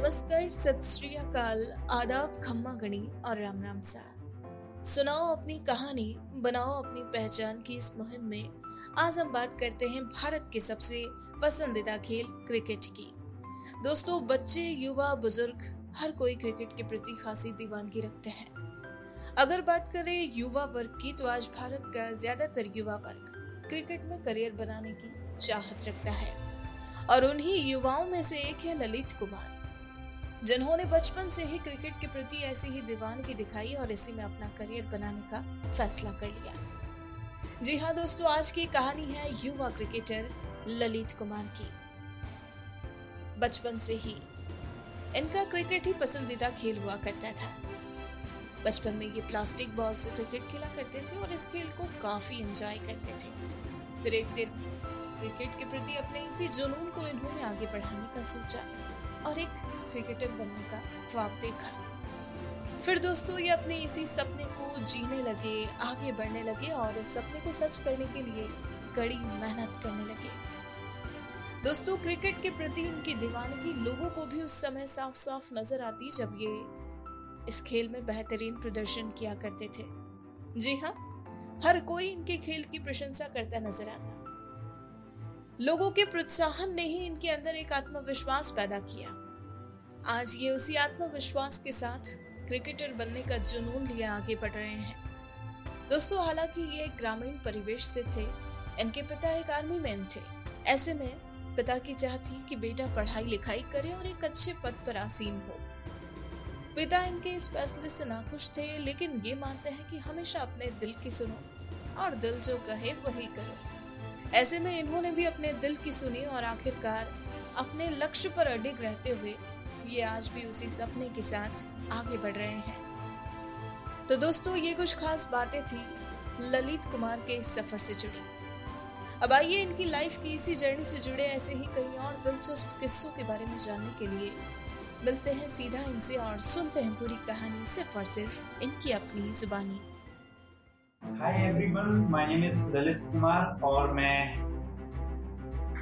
नमस्कार, सत श्री अकाल, आदाब, खम्मा गणी और राम राम साहब। सुनाओ अपनी कहानी, बनाओ अपनी पहचान की इस मुहिम में आज हम बात करते हैं भारत के सबसे पसंदीदा खेल क्रिकेट की। दोस्तों, बच्चे, युवा, बुजुर्ग हर कोई क्रिकेट के प्रति खासी दीवानगी रखते हैं। अगर बात करें युवा वर्ग की तो आज भारत का ज्यादातर युवा वर्ग क्रिकेट में करियर बनाने की चाहत रखता है और उन्हीं युवाओं में से एक है ललित कुमार, जिन्होंने बचपन से ही क्रिकेट के प्रति ऐसी ही दीवानगी दिखाई और इसी में अपना करियर बनाने का फैसला कर लिया। जी हाँ दोस्तों, आज की कहानी है युवा क्रिकेटर ललित कुमार की। बचपन से ही इनका क्रिकेट ही पसंदीदा खेल हुआ करता था। बचपन में ये प्लास्टिक बॉल से क्रिकेट खेला करते थे और इस खेल को काफी एंजॉय करते थे। फिर एक दिन क्रिकेट के प्रति अपने इसी जुनून को इन्होंने आगे बढ़ाने का सोचा और एक क्रिकेटर बनने का ख्वाब देखा। फिर दोस्तों ये अपने इसी सपने को जीने लगे, आगे बढ़ने लगे और इस सपने को सच करने के लिए कड़ी मेहनत करने लगे। दोस्तों, क्रिकेट के प्रति इनकी दीवानगी लोगों को भी उस समय साफ साफ नजर आती जब ये इस खेल में बेहतरीन प्रदर्शन किया करते थे। जी हाँ, हर कोई इनके खेल की प्रशंसा करता नजर आता। लोगों के प्रोत्साहन ने ही इनके अंदर एक आत्मविश्वास पैदा किया। आज ये उसी आत्मविश्वास के साथ क्रिकेटर बनने का जुनून लिए आगे बढ़ रहे हैं। दोस्तों, हालांकि ये एक ग्रामीण परिवेश से थे, इनके पिता एक आर्मी मैन थे। ऐसे में पिता की चाह थी कि बेटा पढ़ाई लिखाई करे और एक अच्छे पद पर आसीन हो। पिता इनके इस फैसले से नाखुश थे, लेकिन ये मानते हैं कि हमेशा अपने दिल की सुनो और दिल जो कहे वही करो। ऐसे में इन्होंने भी अपने दिल की सुनी और आखिरकार अपने लक्ष्य पर अडिग रहते हुए ये आज भी उसी सपने के साथ आगे बढ़ रहे हैं। तो दोस्तों, ये कुछ खास बातें थी ललित कुमार के इस सफर से जुड़ी। अब आइए इनकी लाइफ की इसी जर्नी से जुड़े ऐसे ही कई और दिलचस्प किस्सों के बारे में जानने के लिए मिलते हैं सीधा इनसे और सुनते हैं पूरी कहानी सिर्फ और सिर्फ इनकी अपनी जुबानी। Hi everyone, my name is Lalit Kumar और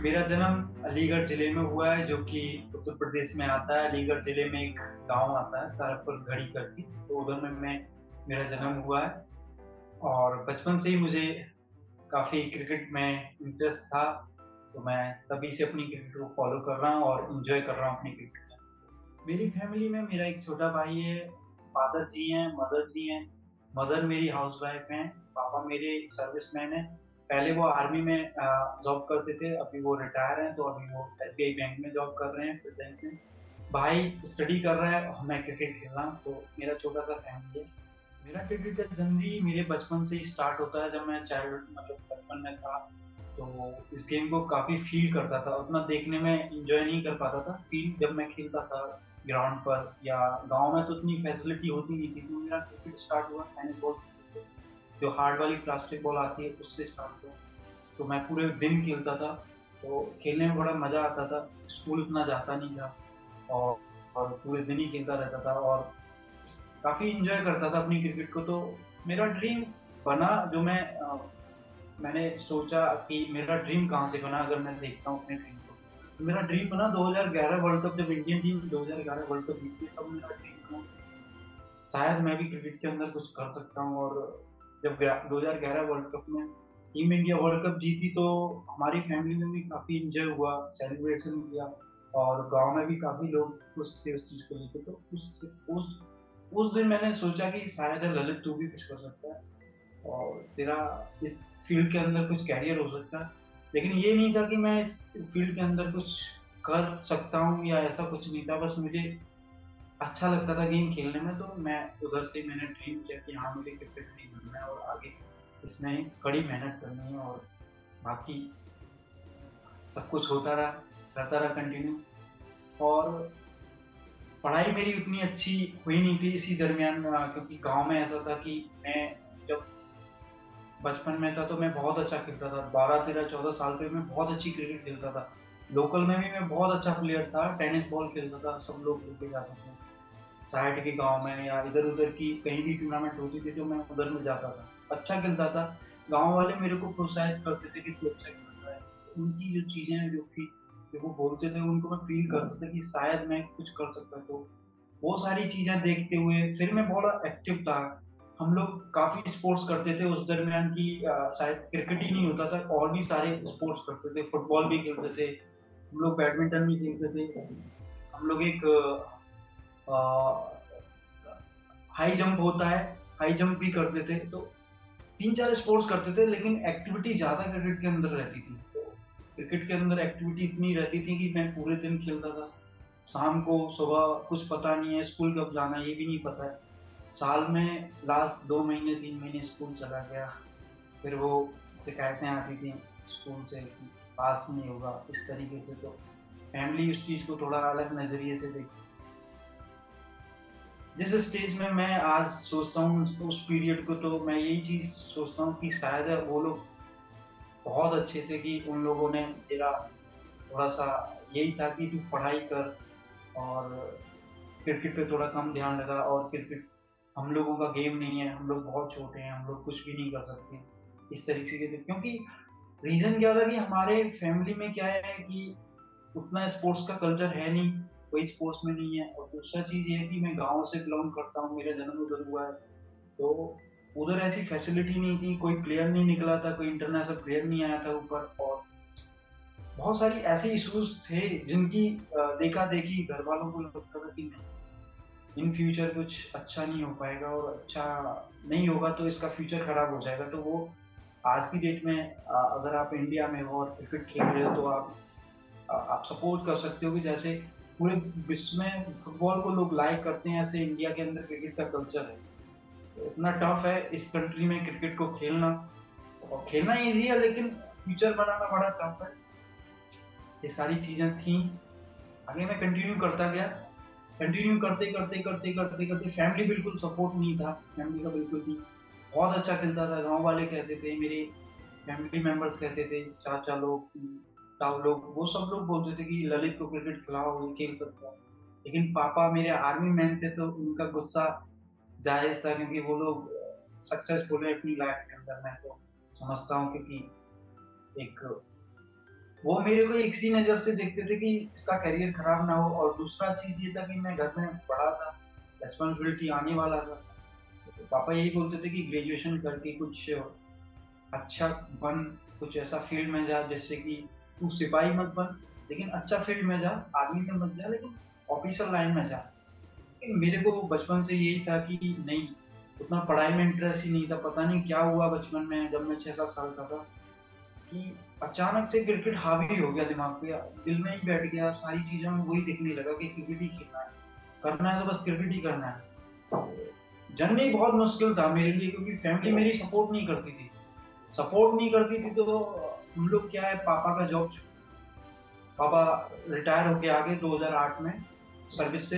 मेरा जन्म अलीगढ़ जिले में हुआ है, जो कि उत्तर प्रदेश में आता है। अलीगढ़ जिले में एक गांव आता है तारापुर घड़ी करके, तो उधर में मेरा जन्म हुआ है और बचपन से ही मुझे काफ़ी क्रिकेट में इंटरेस्ट था, तो मैं तभी से अपनी क्रिकेट को फॉलो कर रहा हूँ और इंजॉय कर रहा हूँ अपनी क्रिकेट को। मेरी फैमिली में मेरा एक छोटा भाई है, फादर जी हैं, मदर जी हैं। मदर मेरी हाउस वाइफ हैं, पापा मेरे सर्विसमैन हैं। पहले वो आर्मी में जॉब करते थे, अभी वो रिटायर हैं, तो अभी वो SBI बैंक में जॉब कर रहे हैं प्रेजेंट में। भाई स्टडी कर रहा है और मैं क्रिकेट खेल रहा हूँ, तो मेरा छोटा सा फैमिली है। मेरा क्रिकेट का जर्नी मेरे बचपन से ही स्टार्ट होता है। जब मैं चाइल्डहुड मतलब बचपन में था तो इस गेम को काफ़ी फील करता था, उतना देखने में इंजॉय नहीं कर पाता था। फील जब मैं खेलता था ग्राउंड पर या गांव में तो उतनी फैसिलिटी होती नहीं थी, तो मेरा क्रिकेट स्टार्ट हुआ टेनिस बॉल से, जो हार्ड वाली प्लास्टिक बॉल आती है उससे स्टार्ट हुआ। तो मैं पूरे दिन खेलता था, तो खेलने में बड़ा मज़ा आता था। स्कूल उतना जाता नहीं था और पूरे दिन ही खेलता रहता था और काफ़ी इंजॉय करता था अपनी क्रिकेट को। तो मेरा ड्रीम बना, जो मैंने सोचा कि मेरा ड्रीम कहाँ से बना। अगर मैं देखता हूँ अपने ड्रीम, मेरा ड्रीम बना 2011 वर्ल्ड कप, जब इंडियन टीम 2011 वर्ल्ड कप जीती तब मेरा ड्रीम बना शायद मैं भी क्रिकेट के अंदर कुछ कर सकता हूँ। और जब 2011 वर्ल्ड कप में टीम इंडिया वर्ल्ड कप जीती तो हमारी फैमिली में भी काफ़ी इंजॉय हुआ, सेलिब्रेशन किया और गांव में भी काफ़ी लोग खुश थे उस चीज़ को लेकर। तो उस दिन मैंने सोचा कि शायद ललित तू भी कुछ कर सकता है और तेरा इस फील्ड के अंदर कुछ कैरियर हो सकता है। लेकिन ये नहीं था कि मैं इस फील्ड के अंदर कुछ कर सकता हूँ या ऐसा कुछ नहीं था, बस मुझे अच्छा लगता था गेम खेलने में। तो मैं उधर से मैंने ड्रीम किया कि हाँ, मुझे क्रिकेट टीम बनना है और आगे इसमें कड़ी मेहनत करनी है। और बाकी सब कुछ होता रहता रहा कंटिन्यू। और पढ़ाई मेरी उतनी अच्छी हुई नहीं थी इसी दरमियान, क्योंकि गाँव में ऐसा था कि मैं जब बचपन में था तो मैं बहुत अच्छा खेलता था। 12, 13, 14 साल पे मैं बहुत अच्छी क्रिकेट खेलता था। लोकल में भी मैं बहुत अच्छा प्लेयर था, टेनिस बॉल खेलता था, सब लोग लेके जाते थे साइड के गांव में या इधर उधर की कहीं भी टूर्नामेंट होती थी तो मैं उधर में जाता था, अच्छा खेलता था। गांव वाले मेरे को प्रोत्साहित करते थे कि तू अच्छा खेलता है। उनकी जो चीज़ें जो थी कि वो बोलते थे, उनको मैं फील करता था कि शायद मैं कुछ कर सकता। तो वो सारी चीज़ें देखते हुए फिर मैं बहुत एक्टिव था। हम लोग काफ़ी स्पोर्ट्स करते थे उस दरमियान की, शायद क्रिकेट ही नहीं होता था, और भी सारे स्पोर्ट्स करते थे, फुटबॉल भी खेलते थे हम लोग, बैडमिंटन भी खेलते थे हम लोग। एक हाई जंप होता है, हाई जंप भी करते थे। तो 3-4 स्पोर्ट्स करते थे, लेकिन एक्टिविटी ज़्यादा क्रिकेट के अंदर रहती थी। तो क्रिकेट के अंदर एक्टिविटी इतनी रहती थी कि मैं पूरे दिन खेलता था, शाम को सुबह कुछ पता नहीं है, स्कूल कब जाना ये भी नहीं पता है। साल में लास्ट 2-3 महीने स्कूल चला गया, फिर वो शिकायतें आती थी स्कूल से पास नहीं होगा इस तरीके से। तो फैमिली उस चीज़ को थोड़ा अलग नज़रिए से देखती। जिस स्टेज में मैं आज सोचता हूँ उस पीरियड को, तो मैं यही चीज़ सोचता हूँ कि शायद वो लोग बहुत अच्छे थे कि उन लोगों ने मेरा थोड़ा सा यही था कि तू पढ़ाई कर और क्रिकेट पे थोड़ा कम ध्यान लगा। और क्रिकेट हम लोगों का गेम नहीं है, हम लोग बहुत छोटे हैं, हम लोग कुछ भी नहीं कर सकते इस तरीके से। क्योंकि रीज़न क्या था कि हमारे फैमिली में क्या है कि उतना स्पोर्ट्स का कल्चर है नहीं, कोई स्पोर्ट्स में नहीं है। और दूसरा चीज़ ये है कि मैं गाँव से बिलोंग करता हूँ, मेरा जन्म उधर हुआ है, तो उधर ऐसी फैसिलिटी नहीं थी, कोई प्लेयर नहीं निकला था, कोई इंटरनेशनल प्लेयर नहीं आया था ऊपर। और बहुत सारी ऐसे इशूज़ थे जिनकी देखा देखी घर वालों को लगता था कि नहीं, इन फ्यूचर कुछ अच्छा नहीं हो पाएगा, और अच्छा नहीं होगा तो इसका फ्यूचर ख़राब हो जाएगा। तो वो आज की डेट में अगर आप इंडिया में हो और क्रिकेट खेल रहे हो तो आप सपोर्ट कर सकते हो कि जैसे पूरे विश्व में फुटबॉल को लोग लाइक करते हैं, ऐसे इंडिया के अंदर क्रिकेट का कल्चर है। इतना टफ है इस कंट्री में क्रिकेट को खेलना, और खेलना ईजी है लेकिन फ्यूचर बनाना बड़ा टफ है। ये सारी चीज़ें थीं। आगे मैं कंटिन्यू करता गया, कंटिन्यू करते करते फैमिली बिल्कुल सपोर्ट नहीं था, फैमिली का बिल्कुल भी। बहुत अच्छा खेलता था, गांव वाले कहते थे, मेरे फैमिली मेम्बर्स कहते थे, चाचा लोग, ताऊ लोग, वो सब लोग बोलते थे कि ललित को क्रिकेट खिलाओ, ये खेल सकता। लेकिन पापा मेरे आर्मी मैन थे तो उनका गुस्सा जायज़ था, क्योंकि वो लोग सक्सेसफुल है अपनी लाइफ के अंदर, मैं तो समझता हूँ। क्योंकि एक वो मेरे को एक सी नज़र से देखते थे कि इसका करियर खराब ना हो, और दूसरा चीज़ ये था कि मैं घर में पढ़ा था, रेस्पॉन्सिबिलिटी आने वाला था। तो पापा यही बोलते थे कि ग्रेजुएशन करके कुछ अच्छा बन, कुछ ऐसा फील्ड में जा, जैसे कि तू सिपाही मत बन, लेकिन अच्छा फील्ड में जा, आर्मी में मत जा, लेकिन ऑफिसर लाइन में जा। मेरे को बचपन से यही था कि नहीं, उतना पढ़ाई में इंटरेस्ट ही नहीं था। पता नहीं क्या हुआ बचपन में, जब मैं 6-7 साल का था कि अचानक से क्रिकेट हावी हो गया दिमाग पे, दिल में ही बैठ गया। सारी चीज़ों में वही दिखने लगा कि क्रिकेट ही खेलना है, करना है तो बस क्रिकेट ही करना है। जर्नी ही बहुत मुश्किल था मेरे लिए, क्योंकि फैमिली मेरी सपोर्ट नहीं करती थी, तो हम लोग क्या है, पापा का जॉब, पापा रिटायर होके आ गए 2008 में सर्विस से।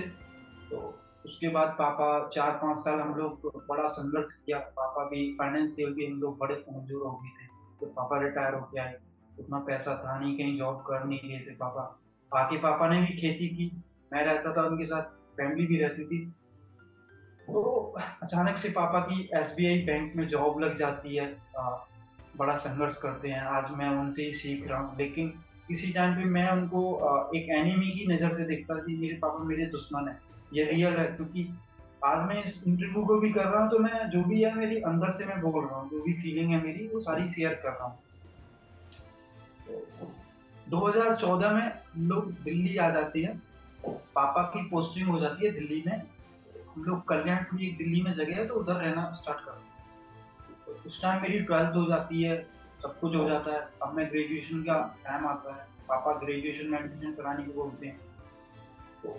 तो उसके बाद पापा 4-5 साल हम लोग बड़ा संघर्ष किया, पापा भी फाइनेंशियल भी हम लोग बड़े कमजोर हो गए थे। तो पापा रिटायर हो गया है, उतना पैसा था नहीं, कहीं जॉब कर नहीं रहे थे पापा। आके पापा ने भी खेती की, मैं रहता था उनके साथ, फैमिली भी रहती थी। तो अचानक से पापा की SBI बैंक में जॉब लग जाती है। बड़ा संघर्ष करते हैं, आज मैं उनसे ही सीख रहा हूँ। लेकिन इसी टाइम पे मैं उनको एक एनिमी की नज़र से देखता कि मेरे पापा मेरे दुश्मन है, ये रियल है। क्योंकि आज मैं इस इंटरव्यू को भी कर रहा हूँ तो मैं जो भी है मेरी अंदर से मैं बोल रहा हूँ, जो भी फीलिंग है मेरी वो सारी शेयर कर रहा हूँ। 2014 में हम लोग दिल्ली आ जाते हैं, पापा की पोस्टिंग हो जाती है दिल्ली में। हम लोग कल्याणपुर, एक दिल्ली में जगह है, तो उधर रहना स्टार्ट करते हैं। उस टाइम मेरी 12th हो जाती है, सब कुछ हो जाता है। अब मैं ग्रेजुएशन का टाइम आता है, पापा ग्रेजुएशन में एडमिशन कराने को बोलते हैं। तो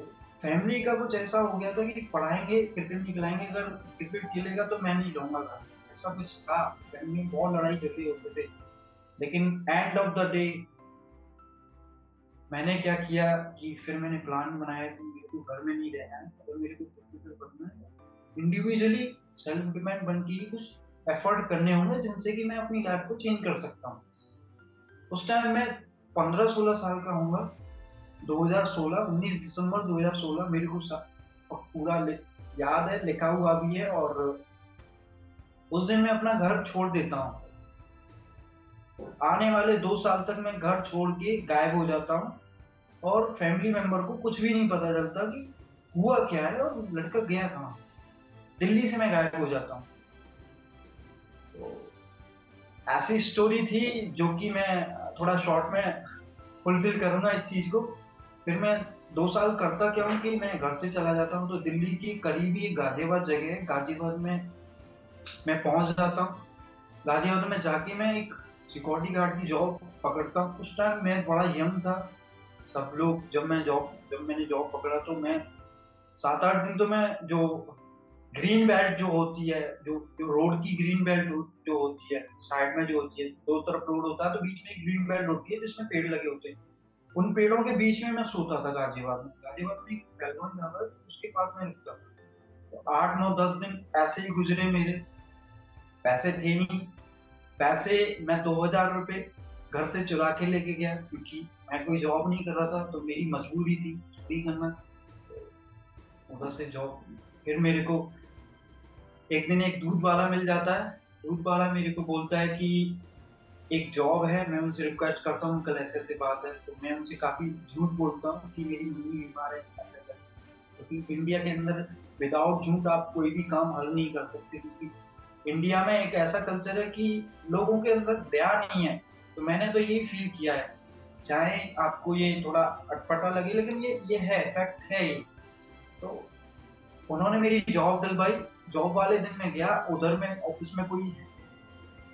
फैमिली का कुछ ऐसा हो गया था कि पढ़ाएंगे, क्रिकेट निकलाएंगे, अगर क्रिकेट खेलेगा तो मैं नहीं लूँगा घर, ऐसा कुछ था। फैमिली में बहुत लड़ाई झगड़े होते थे। लेकिन एंड ऑफ द डे मैंने क्या किया कि फिर मैंने प्लान बनाया कि मेरे को घर में नहीं रहना है, अगर मेरे को क्रिकेटर बनना है, इंडिविजुअली सेल्फ डिपेंडेंट बन के कुछ एफर्ट करने होंगे जिनसे कि मैं अपनी लाइफ को चेंज कर सकता हूँ। उस टाइम मैं 15-16 साल का होऊंगा। 2016 19 दिसंबर 2016 मेरे को पूरा याद है, लिखा हुआ भी है। और उस दिन मैं अपना घर छोड़ देता हूँ। आने वाले 2 साल तक मैं घर छोड़ के गायब हो जाता हूँ। और फैमिली मेंबर को कुछ भी नहीं पता चलता कि हुआ क्या है और लड़का गया कहाँ। दिल्ली से मैं गायब हो जाता हूँ। तो ऐसी स्टोरी थी जो कि मैं थोड़ा शॉर्ट में फुलफिल करूँगा इस चीज़ को। फिर मैं 2 साल करता क्या हूँ कि मैं घर से चला जाता हूँ, तो दिल्ली की करीबी गाजियाबाद जगह है, गाजियाबाद में मैं पहुँच जाता हूँ। गाजियाबाद में जाके मैं एक सिक्योरिटी गार्ड की जॉब पकड़ता हूँ। उस टाइम मैं बड़ा यंग था, सब लोग जब मैंने जॉब पकड़ा तो मैं 7-8 दिन तो मैं जो ग्रीन बेल्ट जो होती है, जो रोड की ग्रीन बेल्ट जो होती है, साइड में जो होती है, 2 तरफ रोड होता है तो बीच में एक ग्रीन बेल्ट होती है जिसमें पेड़ लगे होते हैं, उन पेड़ों के बीच में मैं सोता था गाजियाबाद में। गाजियाबाद में एक बैलगांव था, उसके पास मैं रुकता था। तो 8-9-10 दिन ऐसे ही गुजरे मेरे। पैसे थे नहीं, पैसे मैं 2000 रुपये घर से चुरा के लेके गया क्योंकि मैं कोई जॉब नहीं कर रहा था, तो मेरी मजबूरी थी नहीं करना उधर से जॉब। फिर मेरे को एक दिन एक दूध वाला मिल जाता है। दूध वाला मेरे को बोलता है कि एक जॉब है, मैं उनसे रिक्वेस्ट करता हूँ कल ऐसे ऐसे बात है। तो मैं उनसे काफ़ी झूठ बोलता हूँ कि मेरी मम्मी बीमार है ऐसे ऐसे, क्योंकि इंडिया के अंदर विदाउट झूठ आप कोई भी काम हल नहीं कर सकते, क्योंकि इंडिया में एक ऐसा कल्चर है कि लोगों के अंदर दया नहीं है। तो मैंने तो यही फील किया है, चाहे आपको ये थोड़ा अटपटा लगे लेकिन ये है, फैक्ट है ये। तो उन्होंने मेरी जॉब दिलवाई। जॉब वाले दिन मैं गया, उधर में ऑफिस में कोई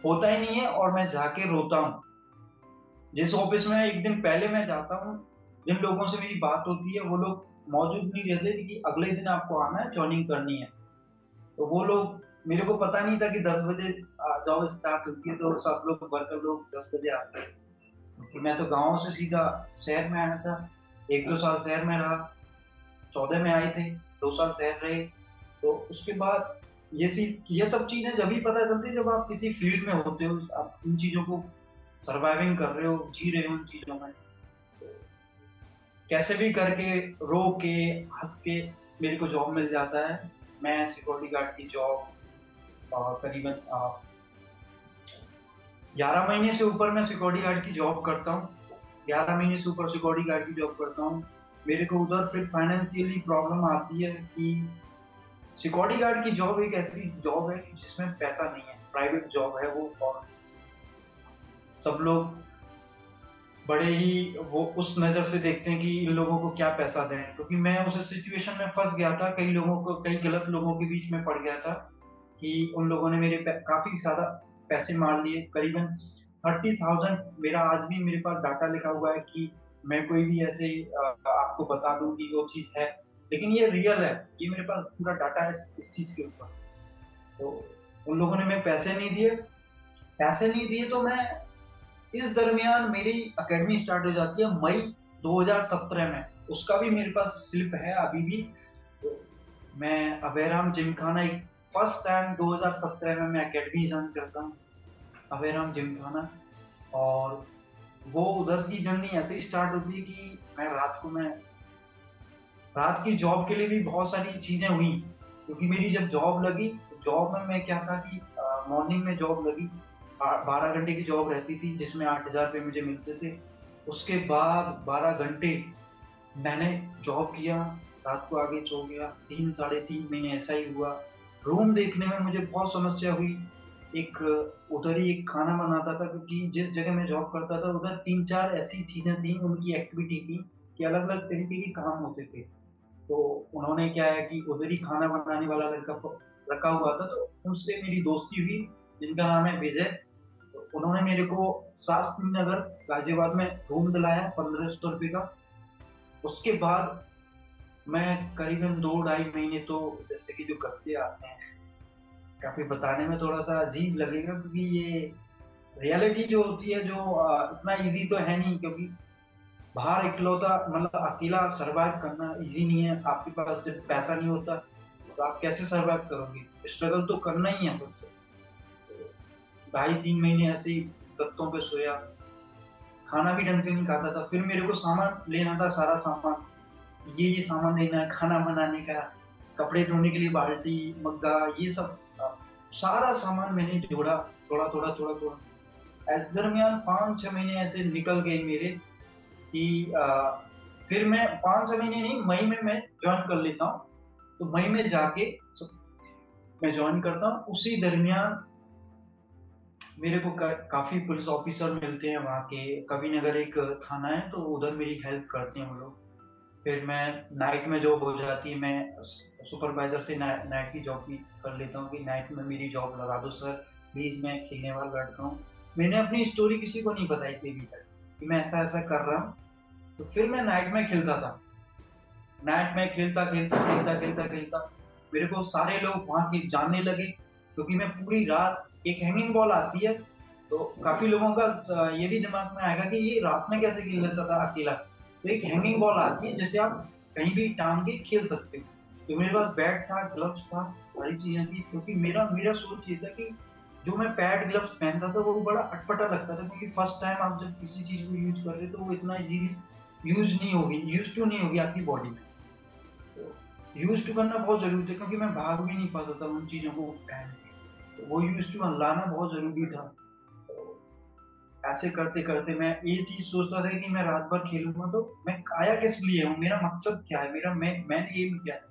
होता ही नहीं है और मैं जाके रोता हूँ। जिस ऑफिस में एक दिन पहले मैं जाता हूँ, जिन लोगों से मेरी बात होती है वो लोग मौजूद नहीं रहते कि अगले दिन आपको आना है, ज्वाइनिंग करनी है। तो वो लोग, मेरे को पता नहीं था कि 10 बजे जॉब स्टार्ट होती है, तो सब लोग वर्कर लोग 10 बजे आते हैं। मैं तो गाँव से सीधा शहर में आया था, 1-2 साल शहर में रहा, 14 में आए थे, 2 साल शहर रहे। तो उसके बाद ये सब चीज़ें जब ही पता चलती है जब आप किसी फील्ड में होते हो, आप उन चीज़ों को सर्वाइविंग कर रहे हो, जी रहे हो उन चीज़ों में। तो कैसे भी करके रो के हंस के मेरे को जॉब मिल जाता है। मैं सिक्योरिटी गार्ड की जॉब करीबन 11 महीने से ऊपर मैं सिक्योरिटी गार्ड की जॉब करता हूँ। 11 महीने से ऊपर सिक्योरिटी गार्ड की जॉब करता हूँ। मेरे को उधर फिर फाइनेंशियली प्रॉब्लम आती है कि सिक्योरिटी गार्ड की जॉब एक ऐसी जॉब है जिसमें पैसा नहीं है, प्राइवेट जॉब है वो, और सब लोग बड़े ही वो उस नज़र से देखते हैं कि इन लोगों को क्या पैसा दें। क्योंकि मैं उस सिचुएशन में फंस गया था, कई गलत लोगों के बीच में पड़ गया था कि उन लोगों ने मेरे काफ़ी ज़्यादा पैसे मार लिए। करीबन 30,000 मेरा आज भी मेरे पास डाटा लिखा हुआ है कि मैं कोई भी ऐसे आपको बता दूं कि वो चीज़ है, लेकिन ये रियल है, ये मेरे पास पूरा डाटा है इस चीज़ के ऊपर। तो उन लोगों ने मैं पैसे नहीं दिए तो मैं इस दरमियान मेरी अकेडमी स्टार्ट हो जाती है मई 2017 में। उसका भी मेरे पास स्लिप है अभी भी। तो मैं अवैराम जिमखाना फर्स्ट टाइम 2017 में मैं अकेडमी ज्वाइन करता हूँ, अवैराम जिमखाना। और वो उधर की जर्नी ऐसे ही स्टार्ट होती है कि मैं रात की जॉब के लिए भी बहुत सारी चीज़ें हुई, क्योंकि मेरी जब जॉब लगी तो जॉब में मैं क्या था कि मॉर्निंग में जॉब लगी, 12 घंटे की जॉब रहती थी जिसमें 8,000 रुपये मुझे मिलते थे। उसके बाद 12 घंटे मैंने जॉब किया, रात को आगे सो गया, 3-3.5 महीने ऐसा ही हुआ। रूम देखने में मुझे बहुत समस्या हुई। एक उधर ही एक खाना बनाता था, क्योंकि जिस जगह मैं जॉब करता था उधर 3-4 ऐसी चीज़ें थी, उनकी एक्टिविटी थी कि अलग अलग तरीके के काम होते थे। तो उन्होंने क्या है कि उधर ही खाना बनाने वाला लड़का रखा हुआ था, तो उनसे मेरी दोस्ती हुई जिनका नाम है विजय। तो उन्होंने मेरे को शास्त्री नगर गाजियाबाद में रूम दिलाया 1500 रुपये का। उसके बाद मैं करीबन 2-2.5 महीने, तो जैसे कि जो गप्पे आते हैं काफ़ी बताने में थोड़ा सा अजीब लगेगा, क्योंकि ये रियलिटी जो होती है जो इतना इजी तो है नहीं, क्योंकि बाहर इकलौता मतलब अकेला सर्वाइव करना इजी नहीं है। आपके पास जब पैसा नहीं होता तो आप कैसे सर्वाइव करोगे, स्ट्रगल तो करना ही है। तो 2-3 महीने ऐसे ही गत्तों पर सोया, खाना भी ढंग से नहीं खाता था। फिर मेरे को सामान लेना था, सारा सामान ये सामान लेना है, खाना बनाने का, कपड़े धोने के लिए बाल्टी मग्गा, ये सब सारा सामान मैंने जोड़ा थोड़ा। इस दरमियान 5-6 महीने ऐसे निकल गए मेरे कि फिर मैं 5 महीने नहीं, मई में मैं ज्वाइन कर लेता हूँ। तो मई में जाके मैं ज्वाइन करता हूँ। उसी दरमियान मेरे को काफी पुलिस ऑफिसर मिलते हैं वहाँ के, कविनगर एक थाना है तो उधर मेरी हेल्प करते हैं वो लोग। फिर मैं नाइट में जॉब हो जाती है, मैं सुपरवाइजर से नाइट की जॉब भी कर लेता हूँ कि नाइट में मेरी जॉब लगा दो सर प्लीज, मैं खेलने वाला लड़का हूँ। मैंने अपनी स्टोरी किसी को नहीं बताई थी अभी तक कि मैं ऐसा ऐसा कर रहा हूँ। तो फिर मैं नाइट में खेलता था, नाइट में खेलता मेरे को सारे लोग वहाँ के जानने लगे क्योंकि मैं पूरी रात, एक हैंगिंग बॉल आती है तो काफी लोगों का ये भी दिमाग में आएगा कि ये रात में कैसे खेल लेता था अकेला। तो एक हैंगिंग बॉल आती है जिसे आप कहीं भी टांग के खेल सकते हो। तो मेरे पास बैट था, ग्लव्स था, सारी चीजें थी क्योंकि मेरा सोच ये था कि जो मैं पैड ग्लव्स पहनता था वो बड़ा अटपटा लगता था क्योंकि फर्स्ट टाइम आप जब किसी चीज को यूज कर रहे हो तो वो इतना इजीली यूज टू नहीं होगी आपकी बॉडी में। तो यूज टू करना बहुत जरूरी था क्योंकि मैं भाग भी नहीं पाता था उन चीज़ों को पहन के, तो वो यूज टू लाना बहुत जरूरी था। तो ऐसे करते करते मैं ये चीज़ सोचता था कि मैं रात भर खेलूंगा तो मैं आया किस लिए हूँ, मेरा मकसद क्या है, मेरा मैंने एम क्या है,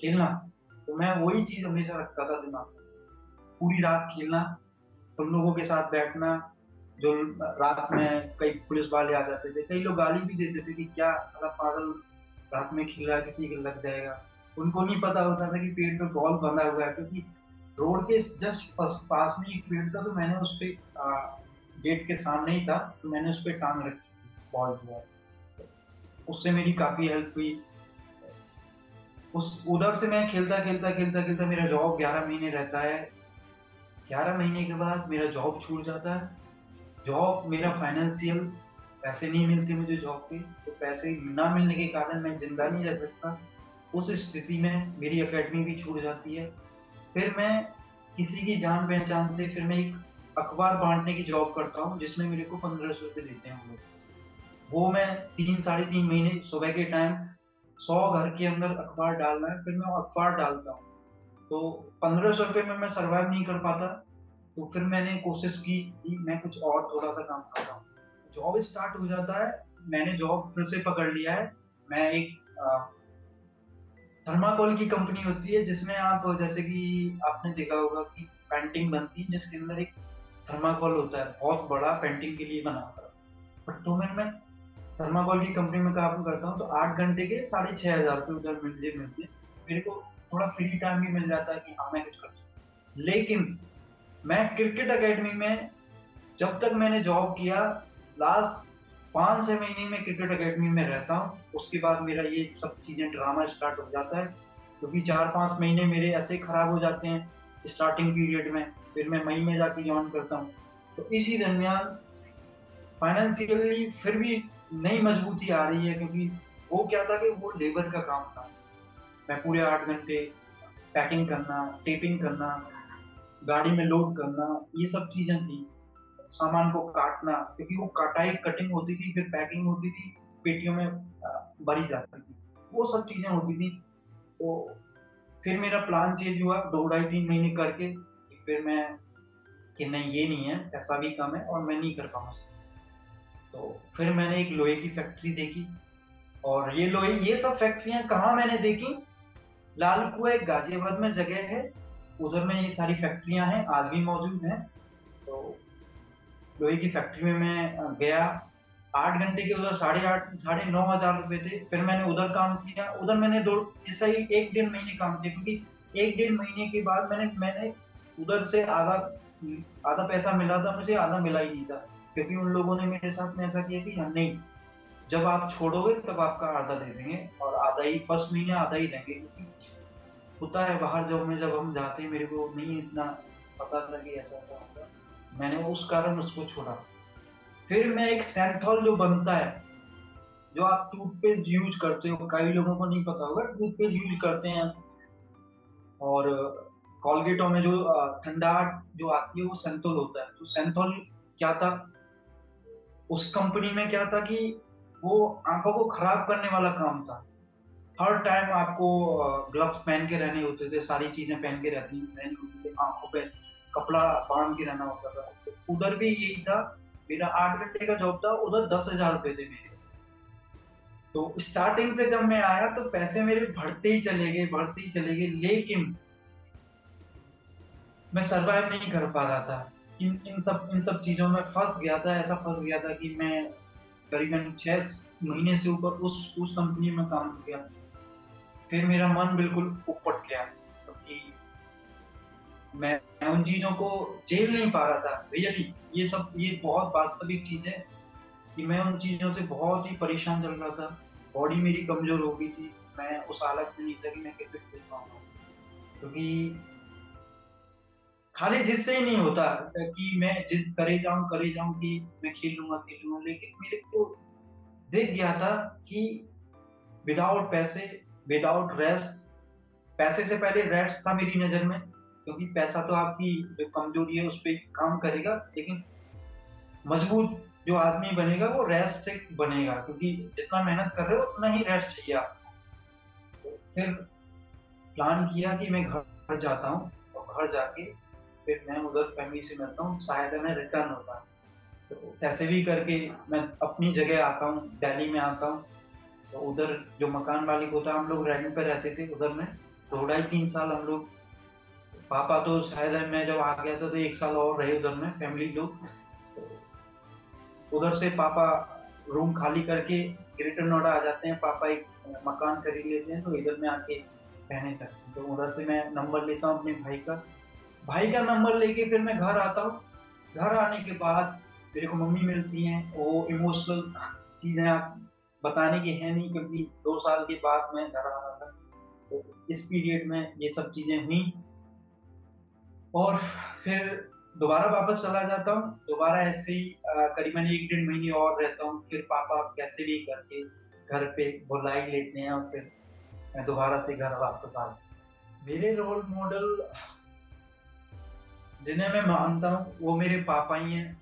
खेलना। तो मैं वही चीज़ हमेशा रखता था दिमाग में, पूरी रात खेलना, उन लोगों के साथ बैठना जो रात में, कई पुलिस वाले आ जाते थे, कई लोग गाली भी देते थे कि क्या साला पागल रात में खेल रहा, किसी के लग जाएगा। उनको नहीं पता होता था कि पेड़ पर बॉल बंधा हुआ है क्योंकि रोड के जस्ट पास में एक पेड़ था, तो मैंने उस पर, गेट के सामने ही था, तो मैंने उस पर टांग रखी बॉल दिया, उससे मेरी काफ़ी हेल्प हुई। उस उधर से मैं खेलता खेलता खेलता खेलता मेरा जॉब 11 महीने रहता है, 11 महीने के बाद मेरा जॉब छूट जाता है। जॉब मेरा फाइनेंशियल पैसे नहीं मिलते मुझे जॉब पे, तो पैसे ना मिलने के कारण मैं जिंदा नहीं रह सकता। उस स्थिति में मेरी एकेडमी भी छूट जाती है। फिर मैं किसी की जान पहचान से फिर मैं एक अखबार बांटने की जॉब करता हूँ जिसमें मेरे को 1500 रुपये देते हैं लोग। वो मैं 3-3.5 महीने सुबह के टाइम 100 घर के अंदर अखबार डालना है, फिर मैं अखबार डालता हूँ। तो 1500 रुपये में मैं सर्वाइव नहीं कर पाता, तो फिर मैंने कोशिश की कि मैं कुछ और थोड़ा सा काम करता हूँ। जॉब स्टार्ट हो जाता है, मैंने जॉब फिर से पकड़ लिया है। मैं एक थर्माकोल की कंपनी होती है जिसमें आप, जैसे कि आपने देखा होगा कि पेंटिंग बनती है जिसके अंदर एक थर्माकोल होता है, बहुत बड़ा पेंटिंग के लिए बना होता है। बट तो मैं थर्माकोल की कंपनी में काम करता हूँ, तो 8 घंटे के 6500 रुपये उधर मिलते हैं। मेरे को थोड़ा फ्री टाइम भी मिल जाता है कि हाँ मैं कुछ कर सकता। लेकिन मैं क्रिकेट एकेडमी में जब तक मैंने जॉब किया, लास्ट 5-6 महीने में क्रिकेट एकेडमी में रहता हूँ। उसके बाद मेरा ये सब चीज़ें ड्रामा स्टार्ट हो जाता है क्योंकि 4-5 महीने मेरे ऐसे खराब हो जाते हैं स्टार्टिंग पीरियड में। फिर मैं मई में जाके ज्वाइन करता हूँ। तो इसी दरमियान फाइनेंशियली फिर भी नई मजबूती आ रही है क्योंकि वो क्या था कि वो लेबर का काम था। मैं पूरे 8 घंटे पैकिंग करना, टेपिंग करना, गाड़ी में लोड करना, ये सब चीज़ें थी। सामान को काटना क्योंकि वो कटिंग होती थी, फिर पैकिंग होती थी, पेटियों में भरी जाती थी, वो सब चीज़ें होती थी। तो फिर मेरा प्लान चेंज हुआ 2-3 महीने करके। फिर मैं कि नहीं, ये नहीं है, पैसा भी कम है और मैं नहीं कर पाऊँ। तो फिर मैंने एक लोहे की फैक्ट्री देखी और ये सब फैक्ट्रियाँ कहाँ मैंने देखी, लाल कुआ एक गाजियाबाद में जगह है, उधर में ये सारी फैक्ट्रियां हैं, आज भी मौजूद हैं। तो लोहे की फैक्ट्री में मैं गया, 8 घंटे के उधर 9,500 रुपये थे। फिर मैंने उधर काम किया, उधर मैंने ऐसा ही 1-1.5 महीने काम किया क्योंकि 1-1.5 महीने के बाद मैंने उधर से आधा पैसा मिला था मुझे, आधा मिला ही नहीं था क्योंकि उन लोगों ने मेरे साथ में ऐसा किया कि नहीं, जब आप छोड़ोगे तब आपका आधा दे देंगे और आधा ही फर्स्ट महीने आधा ही देंगे। क्योंकि होता है बाहर जब हम जाते हैं, मेरे को नहीं इतना पता था कि ऐसा ऐसा होगा, मैंने उस कारण उसको छोड़ा। फिर मैं एक सैंथॉल जो बनता है, जो आप टूथपेस्ट यूज करते हो, कई लोगों को नहीं पता होगा टूथपेस्ट यूज करते हैं, और कॉलगेटों में जो ठंडाहट जो आती है वो सैंथॉल होता है। तो सैंथॉल क्या था उस कंपनी में, क्या था कि वो आंखों को खराब करने वाला काम था। हर टाइम आपको ग्लव्स पहन के रहने होते थे, सारी चीजें पहन के रहनी होती थी, आंखों पे कपड़ा बांध के रहना होता था। तो उधर भी यही था, मेरा 8 घंटे का जॉब था, उधर 10,000 रुपये थे मेरे। तो स्टार्टिंग से जब मैं आया तो पैसे मेरे बढ़ते ही चले गए, लेकिन मैं सरवाइव नहीं कर पा रहा था। इन सब चीज़ों में फंस गया था कि मैं करीबन 6 महीने से ऊपर उस कंपनी में काम किया। फिर मेरा मन बिल्कुल उपट गया क्योंकि तो मैं उन चीज़ों को झेल नहीं पा रहा था। रियली ये बहुत वास्तविक चीज़ है कि मैं उन चीज़ों से बहुत ही परेशान चल रहा था। बॉडी मेरी कमज़ोर हो गई थी, मैं उस हालत में नहीं था कि मैं क्रिकेट खेल पाऊँगा, क्योंकि खाली जिससे ही नहीं होता कि मैं जिद करे जाऊं कि मैं खेलूंगा, लेकिन मेरे को देख गया था कि विदाउट पैसे, विदाउट रेस्ट, पैसे से पहले रेस्ट था मेरी नज़र में, क्योंकि पैसा तो आपकी जो कमजोरी है उस पर काम करेगा, लेकिन मजबूत जो आदमी बनेगा वो रेस्ट से बनेगा, क्योंकि जितना मेहनत कर रहे हो उतना ही रेस्ट चाहिए आपको। फिर प्लान किया कि मैं घर जाता हूँ और घर जाके फिर मैं उधर फैमिली से मिलता हूँ, शायद मैं रिटर्न हो जाऊँ। तो ऐसे भी करके मैं अपनी जगह आता हूँ, दिल्ली में आता हूँ। तो उधर जो मकान मालिक होता है, हम लोग रेंट पर रहते थे उधर में 2.5-3 साल हम लोग। पापा तो शायद मैं जब आ गया था तो 1 साल और रहे उधर में फैमिली लोग। तो उधर से पापा रूम खाली करके ग्रेटर नोएडा आ जाते हैं, पापा एक मकान खरीद लेते हैं, तो इधर में आके रहने लगते। तो उधर से मैं नंबर लेता हूँ अपने भाई का नंबर लेके फिर मैं घर आता हूँ। घर आने के बाद मेरे को मम्मी मिलती हैं, वो इमोशनल चीज़ें आप बताने की है नहीं, क्योंकि 2 साल के बाद मैं घर आ रहा था। तो इस पीरियड में ये सब चीज़ें हुई और फिर दोबारा वापस चला जाता हूँ। दोबारा ऐसे ही करीबन 1-1.5 महीने और रहता हूँ। फिर पापा कैसे भी करके घर पे बुला ही लेते हैं और फिर मैं दोबारा से घर वापस आ गया। मेरे रोल मॉडल जिन्हें मैं मानता हूँ वो मेरे पापा ही हैं,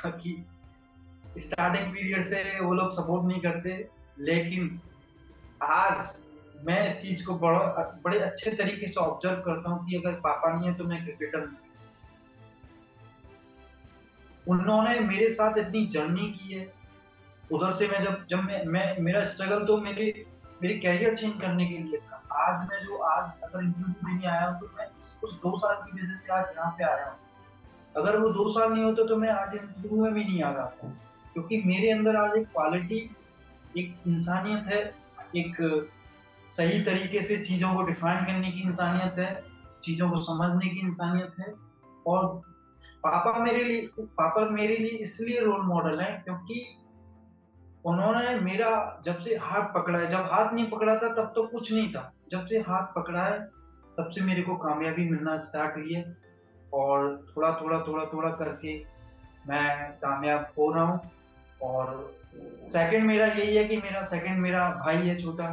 क्योंकि स्टार्टिंग पीरियड से वो लोग सपोर्ट नहीं करते, लेकिन आज मैं इस चीज़ को बड़े अच्छे तरीके से ऑब्जर्व करता हूँ कि अगर पापा नहीं है तो मैं क्रिकेटर नहीं। उन्होंने मेरे साथ इतनी जर्नी की है। उधर से मैं मेरा स्ट्रगल तो मेरे कैरियर चेंज करने के लिए था। आज अगर इंटरव्यू देने आया हूँ तो मैं उस 2 साल की वजह से आज यहाँ पे आया हूँ। अगर वो 2 साल नहीं होते तो मैं आज इंटरव्यू में भी नहीं आ रहा था, क्योंकि मेरे अंदर आज एक क्वालिटी, एक इंसानियत है, एक सही तरीके से चीज़ों को डिफाइन करने की इंसानियत है, चीज़ों को समझने की इंसानियत है। और पापा मेरे लिए इसलिए रोल मॉडल हैं क्योंकि उन्होंने मेरा जब से हाथ पकड़ा है, जब हाथ नहीं पकड़ा था तब तो कुछ नहीं था, जब से हाथ पकड़ा है तब से मेरे को कामयाबी मिलना स्टार्ट हुई है और थोड़ा थोड़ा करके मैं कामयाब हो रहा हूँ। और सेकंड मेरा यही है कि मेरा भाई है छोटा,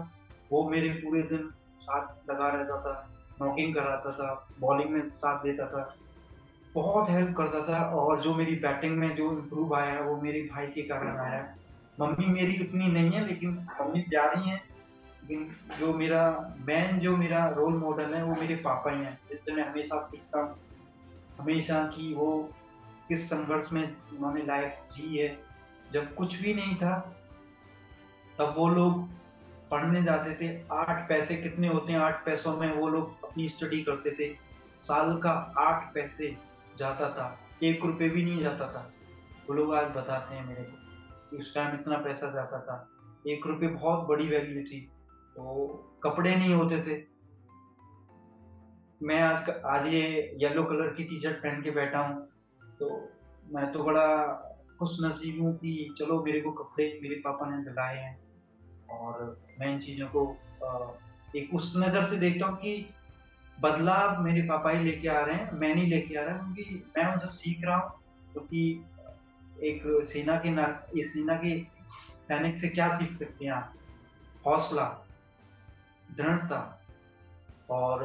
वो मेरे पूरे दिन साथ लगा रहता था, नॉकिंग कराता था, बॉलिंग में साथ देता था, बहुत हेल्प करता था। और जो मेरी बैटिंग में जो इम्प्रूव आया है वो मेरे भाई के कारण आया है। मम्मी मेरी उतनी नहीं है, लेकिन मम्मी प्यारी हैं, लेकिन जो मेरा रोल मॉडल है वो मेरे पापा ही हैं, जिससे मैं हमेशा सीखता हूँ हमेशा कि वो किस संघर्ष में उन्होंने लाइफ जी है। जब कुछ भी नहीं था तब वो लोग पढ़ने जाते थे, 8 पैसे कितने होते हैं, 8 पैसों में वो लोग अपनी स्टडी करते थे। साल का 8 पैसे जाता था, 1 रुपये भी नहीं जाता था। वो लोग आज बताते हैं मेरे को उस टाइम इतना पैसा जाता था, 1 रुपये बहुत बड़ी वैल्यू थी। तो कपड़े नहीं होते थे, मैं आज ये येलो कलर की टी शर्ट पहन के बैठा हूँ, तो मैं तो बड़ा खुश नसीब हूँ कि चलो मेरे को कपड़े मेरे पापा ने दिलाए हैं। और मैं इन चीज़ों को एक उस नज़र से देखता हूँ कि बदलाव मेरे पापा ही लेके आ रहे हैं, मैं नहीं लेके आ रहा हूँ, क्योंकि मैं उनसे सीख रहा हूँ। क्योंकि एक सेना के सैनिक से क्या सीख सकते हैं आप? हौसला, दृढ़ता और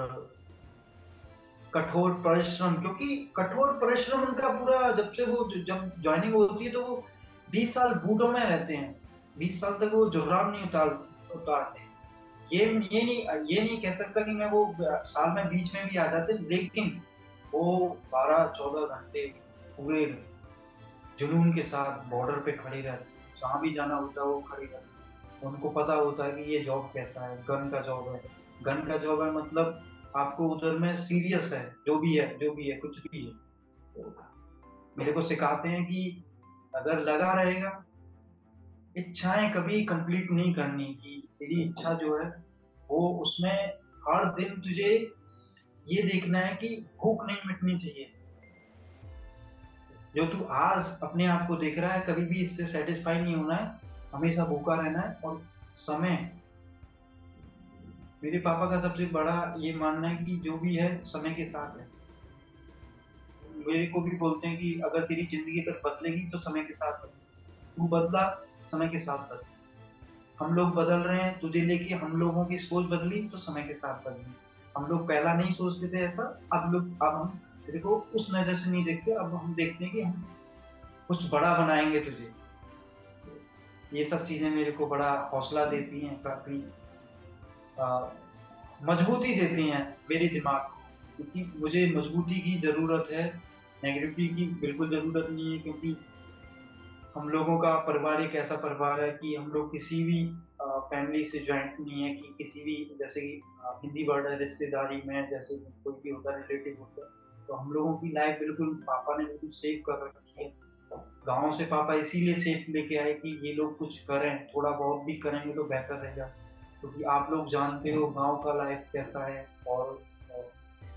कठोर परिश्रम, क्योंकि कठोर परिश्रम उनका पूरा, जब ज्वाइनिंग होती है तो वो 20 साल बूटों में रहते हैं, 20 साल तक वो जुर्राब नहीं उतारते। ये नहीं कह सकता कि मैं वो साल में बीच में भी आ जाते, लेकिन वो 12-14 घंटे पूरे जुनून के साथ बॉर्डर पे खड़े रहते, जहाँ भी जाना होता वो खड़े रहते। उनको पता होता है कि ये जॉब कैसा है, गन का जॉब है मतलब आपको उधर में सीरियस है, जो भी है कुछ भी है। तो मेरे को सिखाते हैं कि अगर लगा रहेगा, इच्छाएं कभी कंप्लीट नहीं करनी, कि तेरी इच्छा जो है वो उसमें हर दिन तुझे ये देखना है कि भूख नहीं मिटनी चाहिए। जो तू आज अपने आप को देख रहा है कभी भी इससे सेटिस्फाई नहीं होना है, हमेशा भूखा रहना है। और समय, मेरे पापा का सबसे बड़ा ये मानना है कि जो भी है समय के साथ है। मेरे को भी बोलते हैं कि अगर तेरी जिंदगी अगर बदलेगी तो समय के साथ बदल, तू बदला समय के साथ बदल। हम लोग बदल रहे हैं, तुझे लेके हम लोगों की सोच बदली तो समय के साथ बदली। हम लोग पहला नहीं सोचते थे ऐसा, अब हम तेरे को उस नजर से नहीं देखते, अब हम देखते हैं कि हम कुछ बड़ा बनाएंगे तुझे। ये सब चीजें मेरे को बड़ा हौसला देती हैं, काफी मजबूती देती हैं मेरे दिमाग को, क्योंकि मुझे मजबूती की जरूरत है, नेगेटिविटी की बिल्कुल जरूरत नहीं है। क्योंकि हम लोगों का परिवार एक ऐसा परिवार है कि हम लोग किसी भी फैमिली से ज्वाइंट नहीं है, कि किसी भी, जैसे कि हिंदी वर्ड है रिश्तेदारी में, जैसे कोई भी होता है, रिलेटिव होता है। तो हम लोगों की लाइफ बिल्कुल पापा ने बिल्कुल सेव कर रखी है। गाँव से पापा इसीलिए सेफ लेके आए कि ये लोग कुछ करें, थोड़ा बहुत भी करेंगे तो बेहतर रहेगा, क्योंकि आप लोग जानते हो गांव का लाइफ कैसा है। और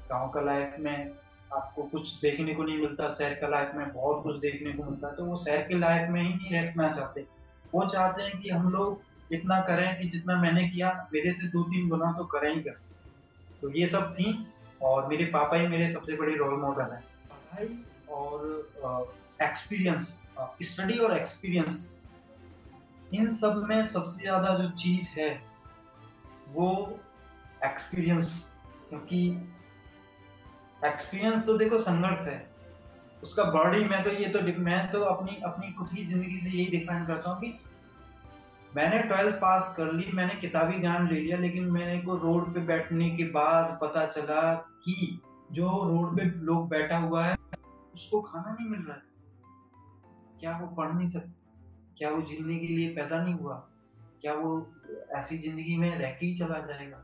गांव का लाइफ में आपको कुछ देखने को नहीं मिलता, शहर का लाइफ में बहुत कुछ देखने को मिलता है। तो वो शहर की लाइफ में ही नहीं रहना चाहते, वो चाहते हैं कि हम लोग इतना करें कि जितना मैंने किया मेरे से 2-3 गुना तो करें ही करें। तो ये सब थी, और मेरे पापा ही मेरे सबसे बड़े रोल मॉडल हैं। पढ़ाई और एक्सपीरियंस, स्टडी और एक्सपीरियंस, इन सब में सबसे ज़्यादा जो चीज़ है वो एक्सपीरियंस। क्योंकि एक्सपीरियंस तो देखो संघर्ष है, उसका बॉडी में तो ये तो मैं तो अपनी खुद की ज़िंदगी से यही डिफाइन करता हूँ कि मैंने 12th पास कर ली, मैंने किताबी ज्ञान ले लिया, लेकिन मेरे को रोड पे बैठने के बाद पता चला कि जो रोड पे लोग बैठा हुआ है उसको खाना नहीं मिल रहा है। क्या वो पढ़ नहीं सकता? क्या वो जीने के लिए पैदा नहीं हुआ? क्या वो ऐसी जिंदगी में रह के ही चला जाएगा?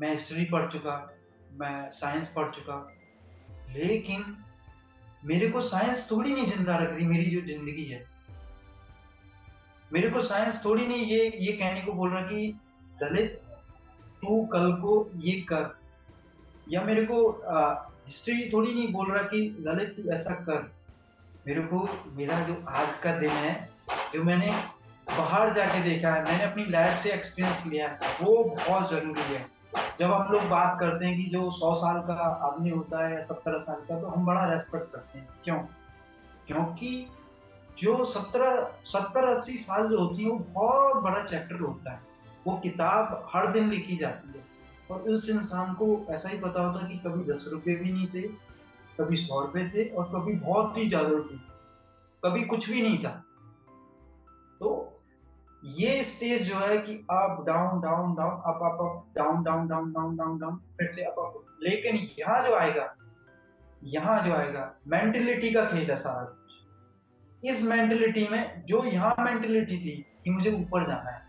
मैं हिस्ट्री पढ़ चुका, मैं साइंस पढ़ चुका, लेकिन मेरे को साइंस थोड़ी नहीं जिंदा रख रही मेरी जो जिंदगी है। मेरे को साइंस थोड़ी नहीं ये कहने को बोल रहा कि ललित तू कल को ये कर, या मेरे को हिस्ट्री थोड़ी नहीं बोल रहा कि ललित तू ऐसा कर। मेरे को मेरा जो आज का दिन है, जो मैंने बाहर जाके देखा है, मैंने अपनी लाइफ से एक्सपीरियंस लिया है, वो बहुत ज़रूरी है। जब हम लोग बात करते हैं कि जो 100 साल का आदमी होता है या 70 साल का, तो हम बड़ा रेस्पेक्ट करते हैं। क्योंकि जो 70-80 साल जो होती है वो बहुत बड़ा चैप्टर होता है। वो किताब हर दिन लिखी जाती है, और उस इंसान को ऐसा ही पता होता कि कभी 10 रुपये भी नहीं थे, कभी 100 रुपये थे, और कभी बहुत ही ज़्यादा थे, कभी कुछ भी नहीं था। तो ये स्टेज जो है कि up down down down up up up down down down down down down फिर से अप अप, लेकिन यहाँ जो आएगा मेंटलिटी का खेल है सारा कुछ। इस मेंटलिटी में जो यहाँ मेंटलिटी थी कि मुझे ऊपर जाना है,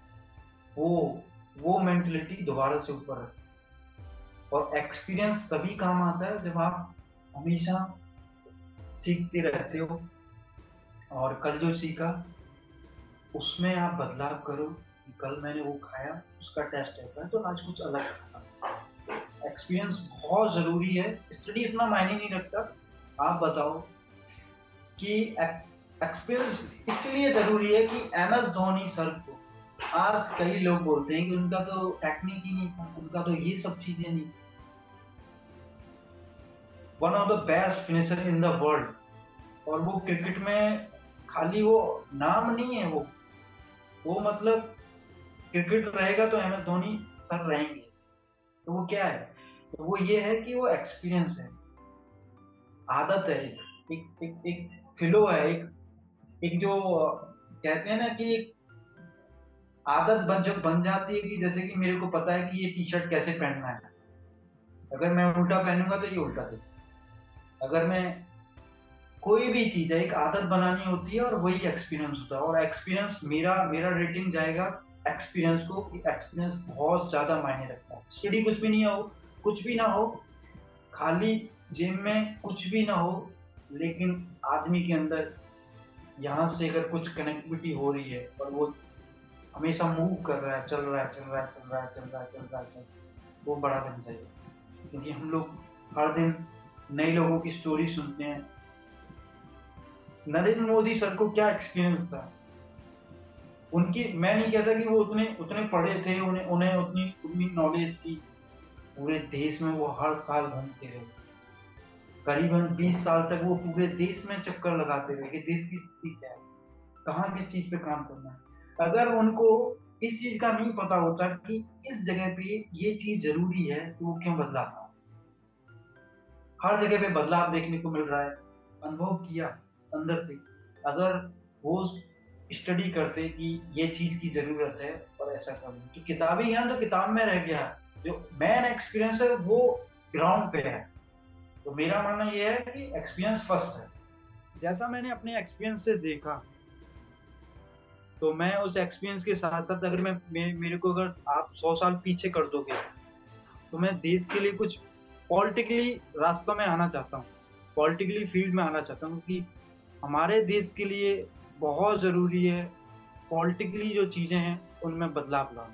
वो मेंटलिटी दोबारा से ऊपर है। और एक्सपीरियंस तभी काम आता है जब आप हमेशा सीखते रहते हो, और कल जो सीखा उसमें आप बदलाव करो। कल मैंने वो खाया, उसका टेस्ट ऐसा है तो आज कुछ अलग खाना। एक्सपीरियंस बहुत ज़रूरी है, स्टडी इतना मायने नहीं रखता। आप बताओ कि एक्सपीरियंस इसलिए ज़रूरी है कि MS धोनी सर को आज कई लोग बोलते हैं कि उनका तो टेक्निक ही नहीं था, उनका तो ये सब चीजें नहीं। One of the best finisher in the world, और वो क्रिकेट में खाली वो नाम नहीं है, वो मतलब क्रिकेट रहेगा तो MS धोनी सर रहेंगे। तो वो क्या है? तो वो ये है कि वो एक्सपीरियंस है, आदत है, एक फिलो है, एक जो कहते हैं ना कि आदत जब बन जाती है कि जैसे कि मेरे को पता है कि ये T-शर्ट कैसे पहनना है। अगर मैं उल्टा पहनूंगा तो ये उल्टा देगा, अगर मैं कोई भी चीज है एक आदत बनानी होती है और वही एक्सपीरियंस होता है। और एक्सपीरियंस मेरा रेटिंग जाएगा एक्सपीरियंस को, कि एक्सपीरियंस बहुत ज्यादा मायने रखता है। स्टडी कुछ भी नहीं हो, कुछ भी ना हो, खाली जिम में कुछ भी ना हो, लेकिन आदमी के अंदर यहाँ से अगर कुछ कनेक्टिविटी हो रही है और वो हमेशा मूव कर रहा है, चल रहा है, वो बड़ा बन जाएगा। क्योंकि हम लोग हर दिन नए लोगों की स्टोरी सुनते हैं। नरेंद्र मोदी सर को क्या एक्सपीरियंस था उनकी, मैं नहीं कहता कि वो उतने पढ़े थे, उन्हें उतनी नॉलेज थी। पूरे देश में वो हर साल घूमते रहे, करीबन 20 साल तक वो पूरे देश में चक्कर लगाते रहे कि देश की स्थिति क्या है, कहाँ किस चीज पे काम करना है। अगर उनको इस चीज का नहीं पता होता कि इस जगह पे ये चीज जरूरी है तो वो क्यों बदलाव ना, हर जगह पे बदलाव देखने को मिल रहा है। अनुभव किया अंदर से, अगर वो स्टडी करते कि ये चीज की जरूरत है और ऐसा कर, तो किताबें यहाँ तो किताब में रह गया, जो मैन एक्सपीरियंस है वो ग्राउंड पे है। तो मेरा मानना ये है कि एक्सपीरियंस फर्स्ट है। जैसा मैंने अपने एक्सपीरियंस से देखा, तो मैं उस एक्सपीरियंस के साथ साथ अगर मैं मेरे को अगर आप 100 साल पीछे कर दोगे तो मैं देश के लिए कुछ पॉलिटिकली रास्तों में आना चाहता हूँ, पॉलिटिकली फील्ड में आना चाहता हूँ, कि हमारे देश के लिए बहुत ज़रूरी है पॉलिटिकली जो चीज़ें हैं उनमें बदलाव लाना।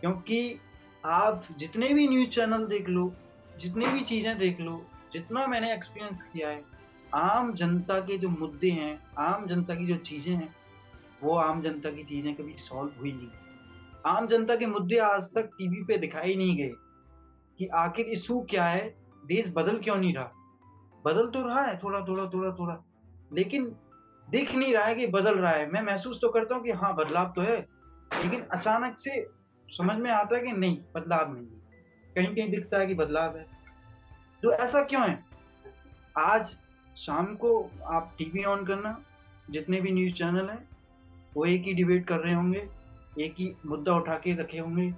क्योंकि आप जितने भी न्यूज़ चैनल देख लो, जितनी भी चीज़ें देख लो, जितना मैंने एक्सपीरियंस किया है, आम जनता के जो मुद्दे हैं, आम जनता की जो चीज़ें हैं, वो आम जनता की चीज़ें कभी सॉल्व हुई नहीं। आम जनता के मुद्दे आज तक टीवी पे दिखाई नहीं गए कि आखिर इशू क्या है, देश बदल क्यों नहीं रहा। बदल तो रहा है थोड़ा, लेकिन दिख नहीं रहा है कि बदल रहा है। मैं महसूस तो करता हूँ कि हाँ बदलाव तो है, लेकिन अचानक से समझ में आता है कि नहीं बदलाव नहीं है, कहीं कहीं दिखता है कि बदलाव है। तो ऐसा क्यों है? आज शाम को आप टीवी ऑन करना, जितने भी न्यूज़ चैनल हैं वो एक ही डिबेट कर रहे होंगे, एक ही मुद्दा उठा के रखे होंगे,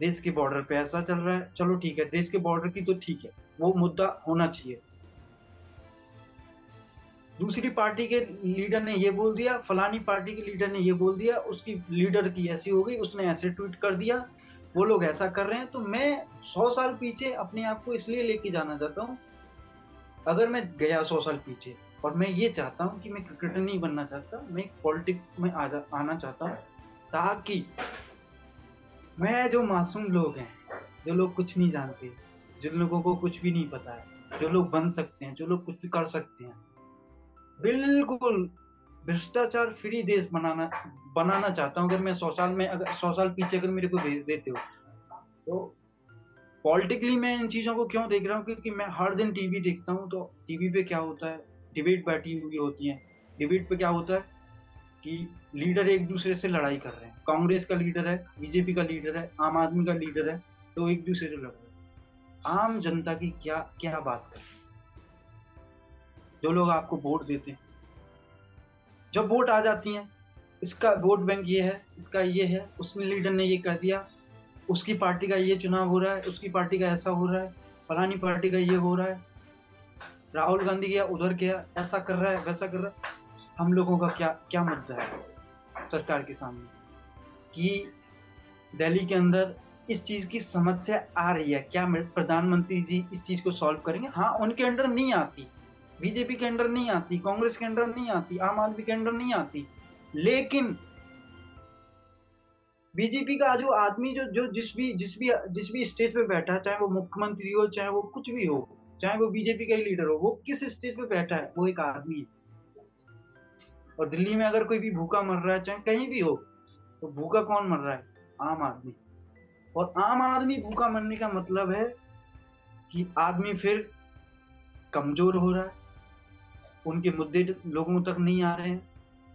देश के बॉर्डर पे ऐसा चल रहा है, चलो ठीक है देश के बॉर्डर की तो ठीक है, वो मुद्दा होना चाहिए। दूसरी पार्टी के लीडर ने ये बोल दिया, फलानी पार्टी के लीडर ने ये बोल दिया, उसकी लीडर की ऐसी हो गई, उसने ऐसे ट्वीट कर दिया, वो लोग ऐसा कर रहे हैं। तो मैं 100 साल पीछे अपने आप को इसलिए लेके जाना चाहता हूँ। अगर मैं गया 100 साल पीछे, और मैं ये चाहता हूँ कि मैं क्रिकेटर नहीं बनना चाहता, मैं पॉलिटिक्स में आना चाहता हूँ, ताकि मैं जो मासूम लोग हैं, जो लोग कुछ नहीं जानते, जिन लोगों को कुछ भी नहीं पता है, जो लोग बन सकते हैं, जो लोग कुछ भी कर सकते हैं, बिल्कुल भ्रष्टाचार फ्री देश बनाना चाहता हूँ। अगर मैं 100 साल में, अगर 100 साल पीछे अगर मेरे को भेज देते हो, तो पॉलिटिकली मैं इन चीज़ों को क्यों देख रहा हूँ, क्योंकि मैं हर दिन टीवी देखता हूँ। तो टीवी पे क्या होता है, डिबेट बैठी हुई होती है। डिबेट पे क्या होता है कि लीडर एक दूसरे से लड़ाई कर रहे हैं, कांग्रेस का लीडर है, बीजेपी का लीडर है, आम आदमी का लीडर है, तो एक दूसरे से लड़ रहे हैं। आम जनता की क्या क्या बात कर रहे हैं जो लोग आपको वोट देते हैं। जब वोट आ जाती हैं, इसका वोट बैंक ये है, इसका ये है, उसने लीडर ने ये कर दिया, उसकी पार्टी का ये चुनाव हो रहा है, उसकी पार्टी का ऐसा हो रहा है, फलानी पार्टी का ये हो रहा है, राहुल गांधी गया उधर गया, ऐसा कर रहा है, वैसा कर रहा है। हम लोगों का क्या मुद्दा है सरकार के सामने कि दिल्ली के अंदर इस चीज़ की समस्या आ रही है, क्या प्रधानमंत्री जी इस चीज़ को सॉल्व करेंगे? हाँ, उनके अंडर नहीं आती, बीजेपी के अंडर नहीं आती, कांग्रेस के अंडर नहीं आती, आम आदमी के अंडर नहीं आती, लेकिन बीजेपी का जो आदमी जो जिस भी स्टेज पे बैठा है, चाहे वो मुख्यमंत्री हो, चाहे वो कुछ भी हो, चाहे वो बीजेपी का ही लीडर हो, वो किस स्टेज पे बैठा है, वो एक आदमी है। और दिल्ली में अगर कोई भी भूखा मर रहा है, चाहे कहीं भी हो, तो भूखा कौन मर रहा है? आम आदमी। और आम आदमी भूखा मरने का मतलब है कि आदमी फिर कमजोर हो रहा है, उनके मुद्दे लोगों तक नहीं आ रहे हैं,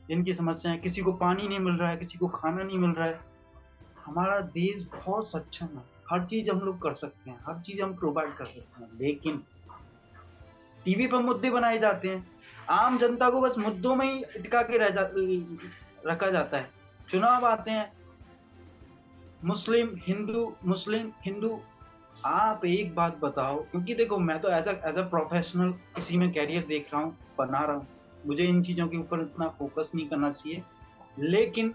जिनकी समस्याएं, किसी को पानी नहीं मिल रहा है, किसी को खाना नहीं मिल रहा है। हमारा देश बहुत सक्षम है, हर चीज़ हम लोग कर सकते हैं, हर चीज़ हम प्रोवाइड कर सकते हैं, लेकिन टीवी पर मुद्दे बनाए जाते हैं। आम जनता को बस मुद्दों में ही अटका के रखा जाता है। चुनाव आते हैं, मुस्लिम हिंदू आप एक बात बताओ, क्योंकि देखो मैं तो एज अ प्रोफेशनल इसी में कैरियर देख रहा हूँ, बना रहा हूँ, मुझे इन चीज़ों के ऊपर इतना फोकस नहीं करना चाहिए, लेकिन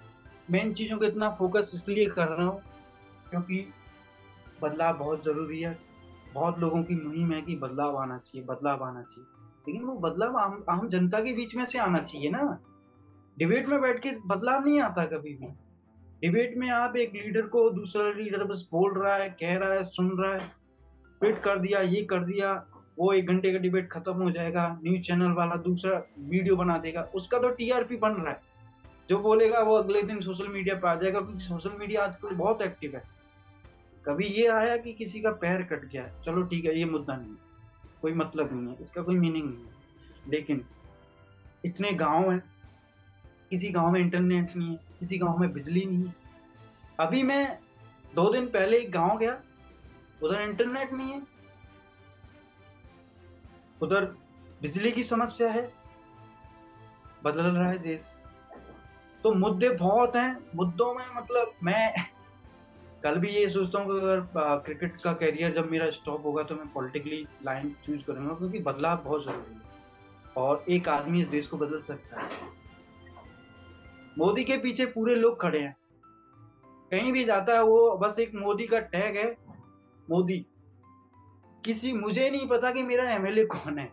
मैं इन चीज़ों का इतना फोकस इसलिए कर रहा हूँ क्योंकि बदलाव बहुत ज़रूरी है। बहुत लोगों की मुहिम है कि बदलाव आना चाहिए, बदलाव आना चाहिए, लेकिन वो बदलाव आम जनता के बीच में से आना चाहिए ना। डिबेट में बैठ के बदलाव नहीं आता कभी भी। डिबेट में आप एक लीडर को, दूसरा लीडर बस बोल रहा है, कह रहा है, सुन रहा है, ट्वीट कर दिया, ये कर दिया, वो एक घंटे का डिबेट खत्म हो जाएगा, न्यूज चैनल वाला दूसरा वीडियो बना देगा, उसका तो टीआरपी बन रहा है, जो बोलेगा वो अगले दिन सोशल मीडिया पर आ जाएगा, क्योंकि सोशल मीडिया आजकल बहुत एक्टिव है। कभी ये आया कि किसी का पैर कट गया, चलो ठीक है, ये मुद्दा नहीं है, कोई मतलब नहीं है, इसका कोई मीनिंग नहीं है, लेकिन इतने गाँव हैं, किसी गांव में इंटरनेट नहीं है, किसी गांव में बिजली नहीं है। अभी मैं 2 दिन पहले एक गांव गया, उधर इंटरनेट नहीं है, उधर बिजली की समस्या है। बदल रहा है देश, तो मुद्दे बहुत हैं। मुद्दों में मतलब मैं कल भी ये सोचता हूँ कि अगर क्रिकेट का कैरियर जब मेरा स्टॉप होगा तो मैं पॉलिटिकली लाइन चूज करूँगा, क्योंकि बदलाव बहुत जरूरी है और एक आदमी इस देश को बदल सकता है। मोदी के पीछे पूरे लोग खड़े हैं, कहीं भी जाता है वो बस एक मोदी का टैग है, मोदी। किसी, मुझे नहीं पता कि मेरा एमएलए कौन है,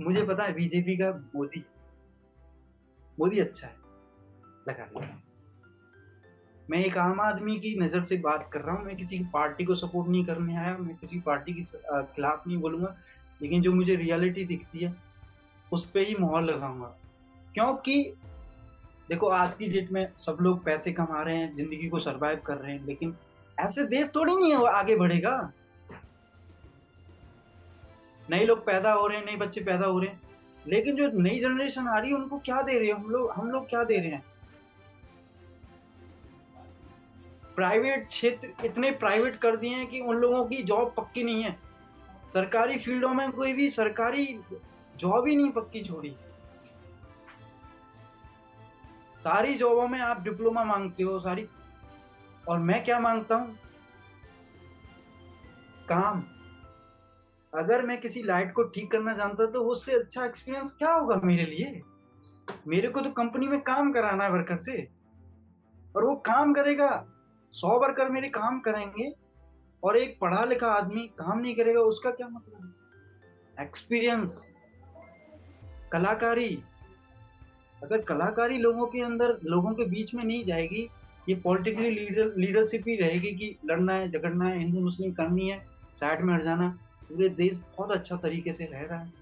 मुझे पता है बीजेपी का मोदी, मोदी अच्छा है, लगा दिया। मैं एक आम आदमी की नज़र से बात कर रहा हूँ, मैं किसी पार्टी को सपोर्ट नहीं करने आया, मैं किसी पार्टी के खिलाफ नहीं बोलूँगा, लेकिन जो मुझे रियलिटी दिखती है उस पर ही मोहर लगाऊंगा। क्योंकि देखो आज की डेट में सब लोग पैसे कमा रहे हैं, जिंदगी को सरवाइव कर रहे हैं, लेकिन ऐसे देश थोड़ी नहीं है आगे बढ़ेगा। नए लोग पैदा हो रहे हैं, नए बच्चे पैदा हो रहे हैं, लेकिन जो नई जनरेशन आ रही है उनको क्या दे रहे हैं हम लोग क्या दे रहे हैं? प्राइवेट क्षेत्र इतने प्राइवेट कर दिए हैं कि उन लोगों की जॉब पक्की नहीं है। सरकारी फील्डों में कोई भी सरकारी जॉब ही नहीं पक्की छोड़ी। सारी जॉबों में आप डिप्लोमा मांगते हो सारी, और मैं क्या मांगता हूँ? काम। अगर मैं किसी लाइट को ठीक करना जानता तो उससे अच्छा एक्सपीरियंस क्या होगा मेरे लिए? मेरे को तो कंपनी में काम कराना है वर्कर से, और वो काम करेगा। 100 वर्कर मेरे काम करेंगे और एक पढ़ा लिखा आदमी काम नहीं करेगा, उसका क्या मतलब है? एक्सपीरियंस, कलाकारी। अगर कलाकारी लोगों के अंदर, लोगों के बीच में नहीं जाएगी, ये पॉलिटिकली लीडरशिप ही रहेगी कि लड़ना है, झगड़ना है, हिंदू मुस्लिम करनी है, साइड में हट जाना। पूरे देश बहुत अच्छा तरीके से रह रहा है,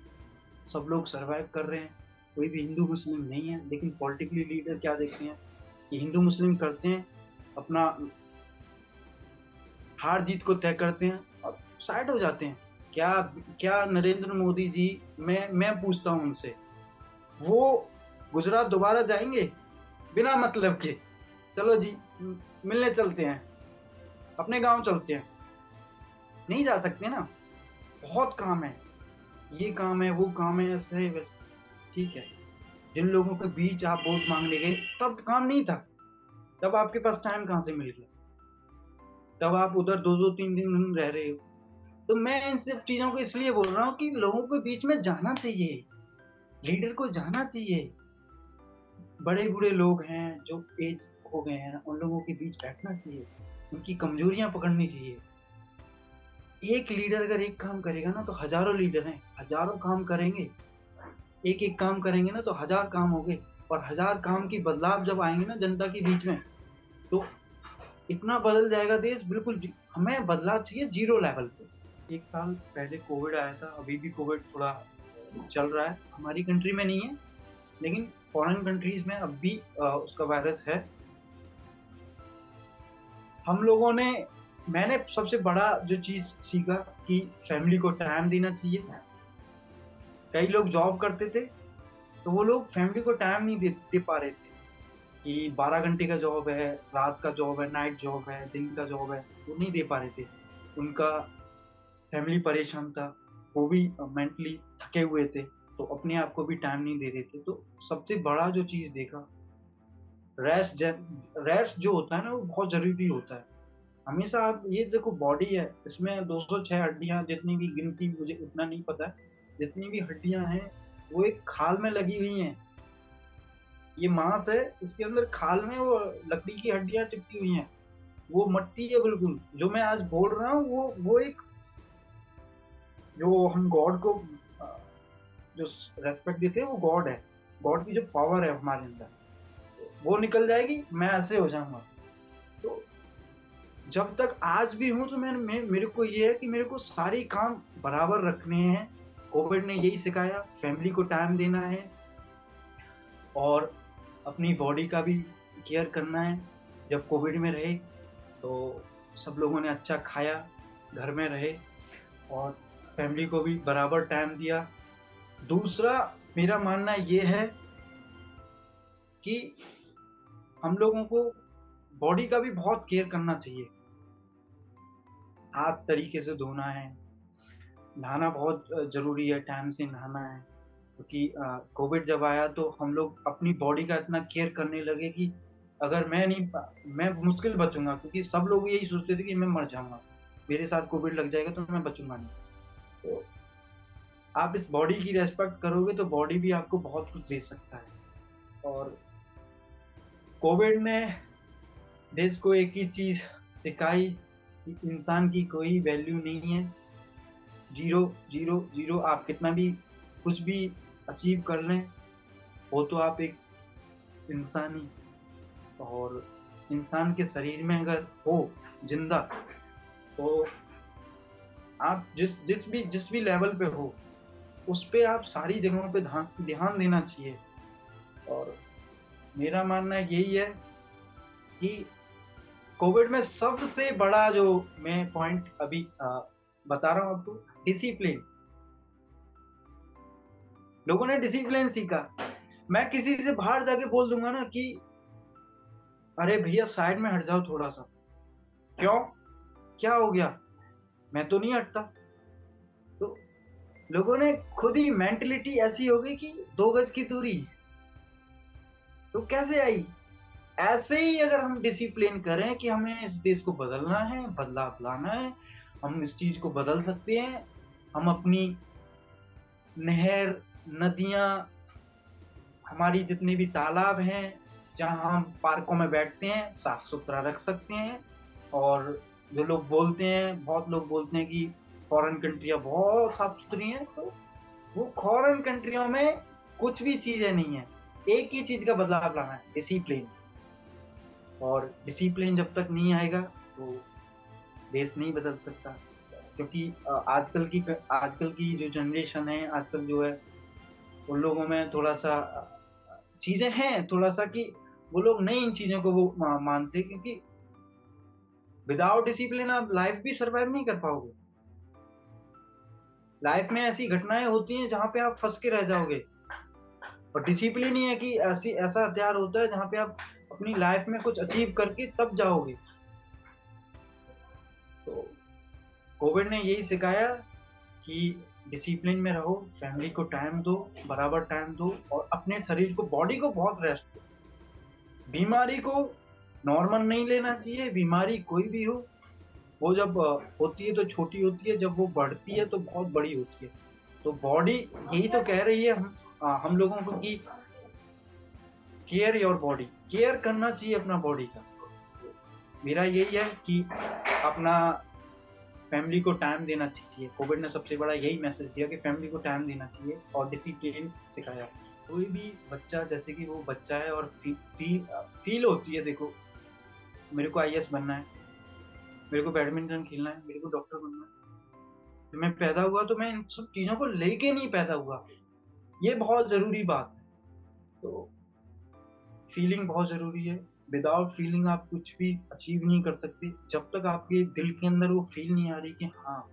सब लोग सर्वाइव कर रहे हैं, कोई भी हिंदू मुस्लिम नहीं है। लेकिन पॉलिटिकली लीडर क्या देखते हैं कि हिंदू मुस्लिम करते हैं, अपना हार जीत को तय करते हैं और साइड हो जाते हैं। क्या नरेंद्र मोदी जी, मैं पूछता हूँ उनसे, वो गुजरात दोबारा जाएंगे बिना मतलब के? चलो जी मिलने चलते हैं, अपने गांव चलते हैं, नहीं जा सकते ना, बहुत काम है, ये काम है, वो काम है, ऐसे है वैसे। ठीक है, जिन लोगों के बीच आप वोट मांगने गए तब काम नहीं था, तब आपके पास टाइम कहाँ से मिल गया? तब आप उधर 2-3 दिन रह रहे हो। तो मैं इन सब चीज़ों को इसलिए बोल रहा हूँ कि लोगों के बीच में जाना चाहिए, लीडर को जाना चाहिए। बड़े बूढ़े लोग हैं जो एज हो गए हैं, उन लोगों के बीच बैठना चाहिए, उनकी कमजोरियां पकड़नी चाहिए। एक लीडर अगर एक काम करेगा ना तो हजारों लीडर हैं, हजारों काम करेंगे। एक एक काम करेंगे ना तो 1000 काम हो गए, और 1000 काम की बदलाव जब आएंगे ना जनता के बीच में, तो इतना बदल जाएगा देश। बिल्कुल हमें बदलाव चाहिए 0 लेवल पे। 1 साल पहले कोविड आया था, अभी भी कोविड थोड़ा चल रहा है, हमारी कंट्री में नहीं है लेकिन फॉरेन कंट्रीज में अब भी उसका वायरस है। हम लोगों ने, मैंने सबसे बड़ा जो चीज़ सीखा कि फैमिली को टाइम देना चाहिए। कई लोग जॉब करते थे तो वो लोग फैमिली को टाइम नहीं दे पा रहे थे कि 12 घंटे का जॉब है, रात का जॉब है, नाइट जॉब है, दिन का जॉब है, वो नहीं दे पा रहे थे। उनका फैमिली परेशान था, वो भी मेंटली थके हुए थे, तो अपने आप को भी टाइम नहीं दे देते। तो सबसे बड़ा जो चीज़ देखा, रेस्ट जो होता है ना वो बहुत ज़रूरी होता है। हमेशा आप ये देखो बॉडी है, इसमें 206 हड्डियां, जितनी भी गिनती मुझे उतना नहीं पता है, जितनी भी हड्डियां हैं वो एक खाल में लगी हुई हैं। ये मांस है, इसके अंदर खाल में वो लकड़ी की हड्डियां टिपकी हुई हैं, वो मट्टी है बिल्कुल। जो मैं आज बोल रहा हूँ वो एक जो हम गॉड को जो रेस्पेक्ट देते हैं वो गॉड है, गॉड की जो पावर है हमारे अंदर वो निकल जाएगी, मैं ऐसे हो जाऊंगा। तो जब तक आज भी हूँ तो मेरे को ये है कि मेरे को सारे काम बराबर रखने हैं। कोविड ने यही सिखाया, फैमिली को टाइम देना है और अपनी बॉडी का भी केयर करना है। जब कोविड में रहे तो सब लोगों ने अच्छा खाया, घर में रहे और फैमिली को भी बराबर टाइम दिया। दूसरा मेरा मानना ये है कि हम लोगों को बॉडी का भी बहुत केयर करना चाहिए। हाथ तरीके से धोना है, नहाना बहुत जरूरी है, टाइम से नहाना है, क्योंकि कोविड जब आया तो हम लोग अपनी बॉडी का इतना केयर करने लगे कि अगर मैं मुश्किल बचूंगा, क्योंकि सब लोग यही सोचते थे कि मैं मर जाऊंगा, मेरे साथ कोविड लग जाएगा तो मैं बचूंगा नहीं। तो आप इस बॉडी की रेस्पेक्ट करोगे तो बॉडी भी आपको बहुत कुछ दे सकता है। और कोविड ने देश को एक ही चीज़ सिखाई कि इंसान की कोई वैल्यू नहीं है, जीरो जीरो जीरो। आप कितना भी कुछ भी अचीव कर लें, वो तो आप एक इंसान ही, और इंसान के शरीर में अगर हो जिंदा तो आप जिस भी लेवल पे हो उस पे आप सारी जगहों पे ध्यान देना चाहिए। और मेरा मानना यही है कि कोविड में सबसे बड़ा जो मैं पॉइंट अभी बता रहा हूँ आपको, डिसिप्लिन। लोगों ने डिसिप्लिन सीखा। मैं किसी से बाहर जाके बोल दूंगा ना कि अरे भैया साइड में हट जाओ थोड़ा सा, क्यों, क्या हो गया, मैं तो नहीं हटता। तो लोगों ने खुद ही मेंटलिटी ऐसी हो गई कि 2 गज की दूरी तो कैसे आई। ऐसे ही अगर हम डिसिप्लिन करें कि हमें इस देश को बदलना है, बदलाव लाना है, हम इस चीज को बदल सकते हैं। हम अपनी नहर, नदियां, हमारी जितनी भी तालाब हैं, जहां हम पार्कों में बैठते हैं, साफ सुथरा रख सकते हैं। और जो लोग बोलते हैं, बहुत लोग बोलते हैं कि फॉरेन कंट्रियां बहुत साफ सुथरी हैं, तो वो फॉरेन कंट्रियों में कुछ भी चीज़ें नहीं है। एक ही चीज़ का बदलाव लाना है, डिसिप्लिन। और डिसिप्लिन जब तक नहीं आएगा तो देश नहीं बदल सकता, क्योंकि आजकल की जो जनरेशन है, आजकल जो है उन लोगों में थोड़ा सा चीज़ें हैं, थोड़ा सा कि वो लोग नई इन चीज़ों को वो मानते, क्योंकि विदाउट डिसिप्लिन आप लाइफ भी सरवाइव नहीं कर पाओगे। लाइफ में ऐसी घटनाएं होती हैं जहां पे आप फंस के रह जाओगे, और डिसिप्लिन ही है कि ऐसा हथियार होता है जहां पे आप अपनी लाइफ में कुछ अचीव करके तब जाओगे। तो कोविड ने यही सिखाया कि डिसिप्लिन में रहो, फैमिली को टाइम दो, बराबर टाइम दो, और अपने शरीर को, बॉडी को बहुत रेस्ट दो। बीमारी को नॉर्मल नहीं लेना चाहिए। बीमारी कोई भी हो, वो जब होती है तो छोटी होती है, जब वो बढ़ती है तो बहुत बड़ी होती है। तो बॉडी यही तो कह रही है हम लोगों को कि केयर योर बॉडी, केयर करना चाहिए अपना बॉडी का। मेरा यही है कि अपना फैमिली को टाइम देना चाहिए। कोविड ने सबसे बड़ा यही मैसेज दिया कि फैमिली को टाइम देना चाहिए और डिसिप्लिन सिखाया। कोई भी बच्चा, जैसे कि वो बच्चा है और फील होती है, देखो मेरे को IAS बनना है, मेरे को बैडमिंटन खेलना है, मेरे को डॉक्टर बनना है। जब मैं पैदा हुआ तो मैं इन सब चीज़ों को लेके नहीं पैदा हुआ, ये बहुत ज़रूरी बात है। तो फीलिंग बहुत ज़रूरी है। विदाउट फीलिंग आप कुछ भी अचीव नहीं कर सकते। जब तक आपके दिल के अंदर वो फील नहीं आ रही कि हाँ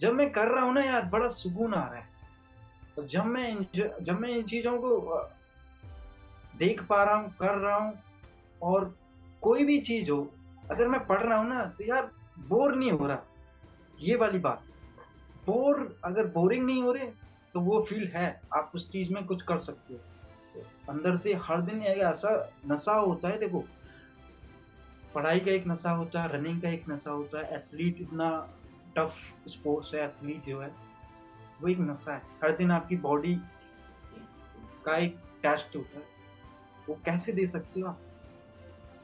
जब मैं कर रहा हूँ ना यार बड़ा सुकून आ रहा है, तो जब मैं इन चीज़ों को देख पा रहा हूँ, कर रहा हूँ, और कोई भी चीज़ हो, अगर मैं पढ़ रहा हूँ ना तो यार बोर नहीं हो रहा, ये वाली बात। अगर बोरिंग नहीं हो रहे तो वो फील है, आप उस चीज़ में कुछ कर सकते हो। तो अंदर से हर दिन एक ऐसा नशा होता है, देखो पढ़ाई का एक नशा होता है, रनिंग का एक नशा होता है, एथलीट इतना टफ स्पोर्ट्स है, एथलीट जो है वो एक नशा है। हर दिन आपकी बॉडी का एक टेस्ट होता है, वो कैसे दे सकते हो आप?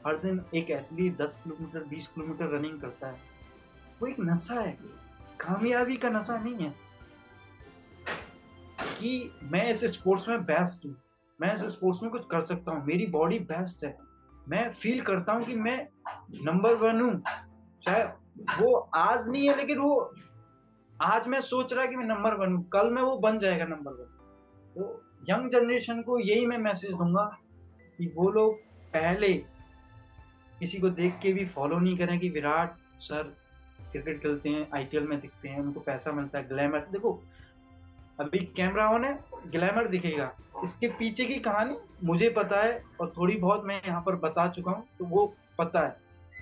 हर दिन एक एथलीट 10 किलोमीटर 20 किलोमीटर रनिंग करता है, वो एक नशा है, कामयाबी का नशा नहीं है कि मैं इस स्पोर्ट्स में बेस्ट हूँ, मैं इस स्पोर्ट्स में कुछ कर सकता हूँ, मेरी बॉडी बेस्ट है, मैं फील करता हूँ कि मैं नंबर 1 हूँ। चाहे वो आज नहीं है, लेकिन वो आज मैं सोच रहा है कि मैं नंबर 1 हूँ, कल मैं वो बन जाएगा नंबर 1। तो यंग जनरेशन को यही मैं मैसेज दूंगा कि वो लोग पहले किसी को देख के भी फॉलो नहीं करें कि विराट सर क्रिकेट खेलते हैं, आईपीएल में दिखते हैं, उनको पैसा मिलता है, ग्लैमर। देखो अभी कैमरा ऑन है, ग्लैमर दिखेगा, इसके पीछे की कहानी मुझे पता है और थोड़ी बहुत मैं यहाँ पर बता चुका हूँ, तो वो पता है।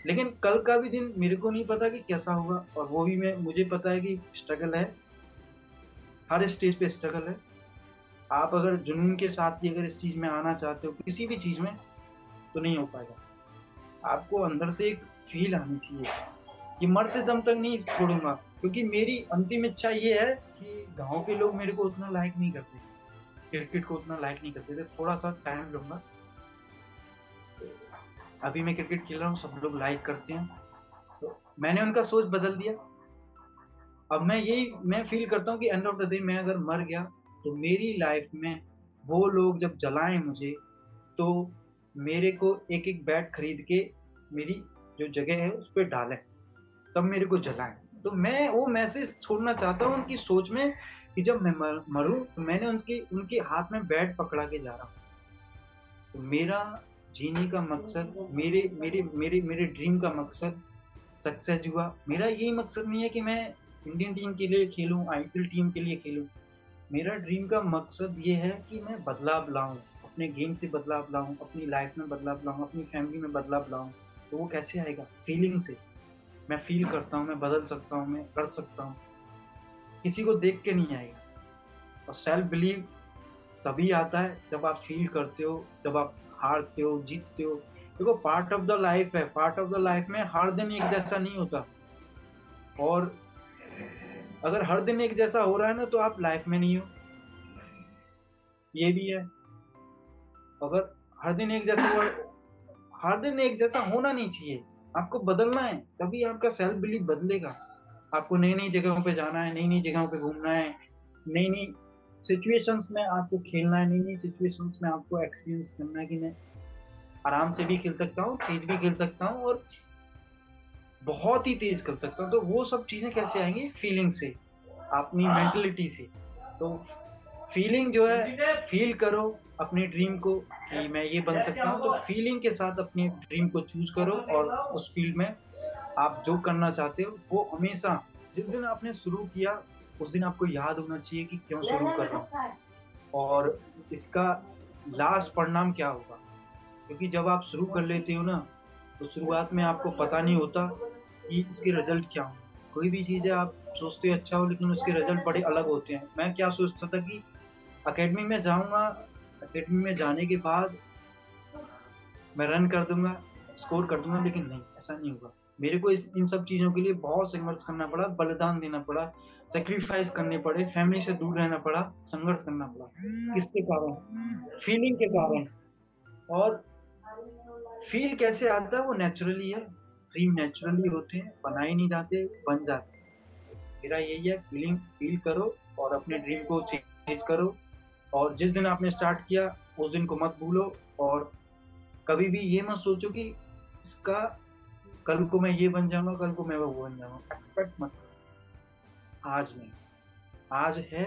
लेकिन कल का भी दिन मेरे को नहीं पता कि कैसा होगा, और वो भी मैं मुझे पता है कि स्ट्रगल है, हर स्टेज पे स्ट्रगल है। आप अगर जुनून के साथ ही अगर इस चीज़ में आना चाहते हो किसी भी चीज़ में, तो नहीं हो पाएगा। आपको अंदर से एक फील आनी चाहिए कि मरते दम तक नहीं छोड़ूंगा, क्योंकि मेरी अंतिम इच्छा ये है कि गाँव के लोग मेरे को उतना लाइक नहीं करते, क्रिकेट को उतना लाइक नहीं करते थे, थोड़ा सा टाइम लूँगा। अभी मैं क्रिकेट खेल रहा हूँ, सब लोग लाइक करते हैं, तो मैंने उनका सोच बदल दिया। अब मैं फील करता हूँ कि एंड ऑफ द डे मैं अगर मर गया तो मेरी लाइफ में वो लोग जब जलाएं मुझे, तो मेरे को एक एक बैट खरीद के मेरी जो जगह है उस पर डालें, तब मेरे को जलाएं। तो मैं वो मैसेज छोड़ना चाहता हूँ उनकी सोच में कि जब मैं मरूं तो मैंने उनके हाथ में बैट पकड़ा के जा रहा हूँ। तो मेरा जीने का मकसद, मेरे ड्रीम का मकसद सक्सेस हुआ। मेरा यही मकसद नहीं है कि मैं इंडियन टीम के लिए खेलूं, आईपीएल टीम के लिए खेलूं। मेरा ड्रीम का मकसद ये है कि मैं बदलाव लाऊं, अपने गेम से बदलाव लाऊं, अपनी लाइफ में बदलाव लाऊं, अपनी फैमिली में बदलाव लाऊं। तो वो कैसे आएगा? फीलिंग से। मैं फील करता हूँ, मैं बदल सकता हूँ, मैं कर सकता हूँ, किसी को देख के नहीं आएगा। और सेल्फ बिलीव तभी आता है जब आप फील करते हो, जब आप हारते हो, जीतते हो। देखो पार्ट ऑफ द लाइफ है, पार्ट ऑफ द लाइफ में हर दिन एक जैसा नहीं होता, और अगर हर दिन एक जैसा हो रहा है ना तो आप लाइफ में नहीं हो, ये भी है। अगर हर दिन एक जैसा होना नहीं चाहिए, आपको बदलना है, तभी आपका सेल्फ बिलीफ बदलेगा। आपको नई नई जगहों पे जाना है, नई नई जगहों पे घूमना है, नई नई सिचुएशंस में आपको खेलना है, नई नई सिचुएशंस में आपको एक्सपीरियंस करना है कि मैं आराम से भी खेल सकता हूँ, तेज भी खेल सकता हूँ, और बहुत ही तेज कर सकता हूँ। तो वो सब चीज़ें कैसे आएंगी? फीलिंग से, अपनी मेंटलिटी से। तो फीलिंग जो है, फील करो अपने ड्रीम को कि मैं ये बन सकता हूँ, तो फीलिंग के साथ अपने ड्रीम को चूज करो, और उस फील्ड में आप जो करना चाहते हो वो हमेशा, जिस दिन आपने शुरू किया उस दिन आपको याद होना चाहिए कि क्यों शुरू कर रहा हूँ और इसका लास्ट परिणाम क्या होगा। क्योंकि जब आप शुरू कर लेते हो ना, तो शुरुआत में आपको पता नहीं होता कि इसके रिजल्ट क्या हो। कोई भी चीज़ है, आप सोचते हो अच्छा हो, लेकिन उसके रिजल्ट बड़े अलग होते हैं। मैं क्या सोचता था कि एकेडमी में जाऊंगा, एकेडमी में जाने के बाद मैं रन कर दूंगा, स्कोर कर दूंगा, लेकिन नहीं, ऐसा नहीं होगा। मेरे को इन सब चीज़ों के लिए बहुत संघर्ष करना पड़ा, बलिदान देना पड़ा, सेक्रीफाइस करने पड़े, फैमिली से दूर रहना पड़ा, संघर्ष करना पड़ा। किसके कारण? फीलिंग के कारण। और फील कैसे आता है? वो नेचुरली है, ड्रीम नेचुरली होते हैं, बनाए नहीं जाते, बन जाते। मेरा यही है, फीलिंग फील करो और अपने ड्रीम को चेज करो, और जिस दिन आपने स्टार्ट किया उस दिन को मत भूलो, और कभी भी ये मत सोचो कि इसका कल को मैं ये बन जाऊँगा, कल को मैं वो बन जाऊँगा। एक्सपेक्ट मत करो। आज नहीं, आज है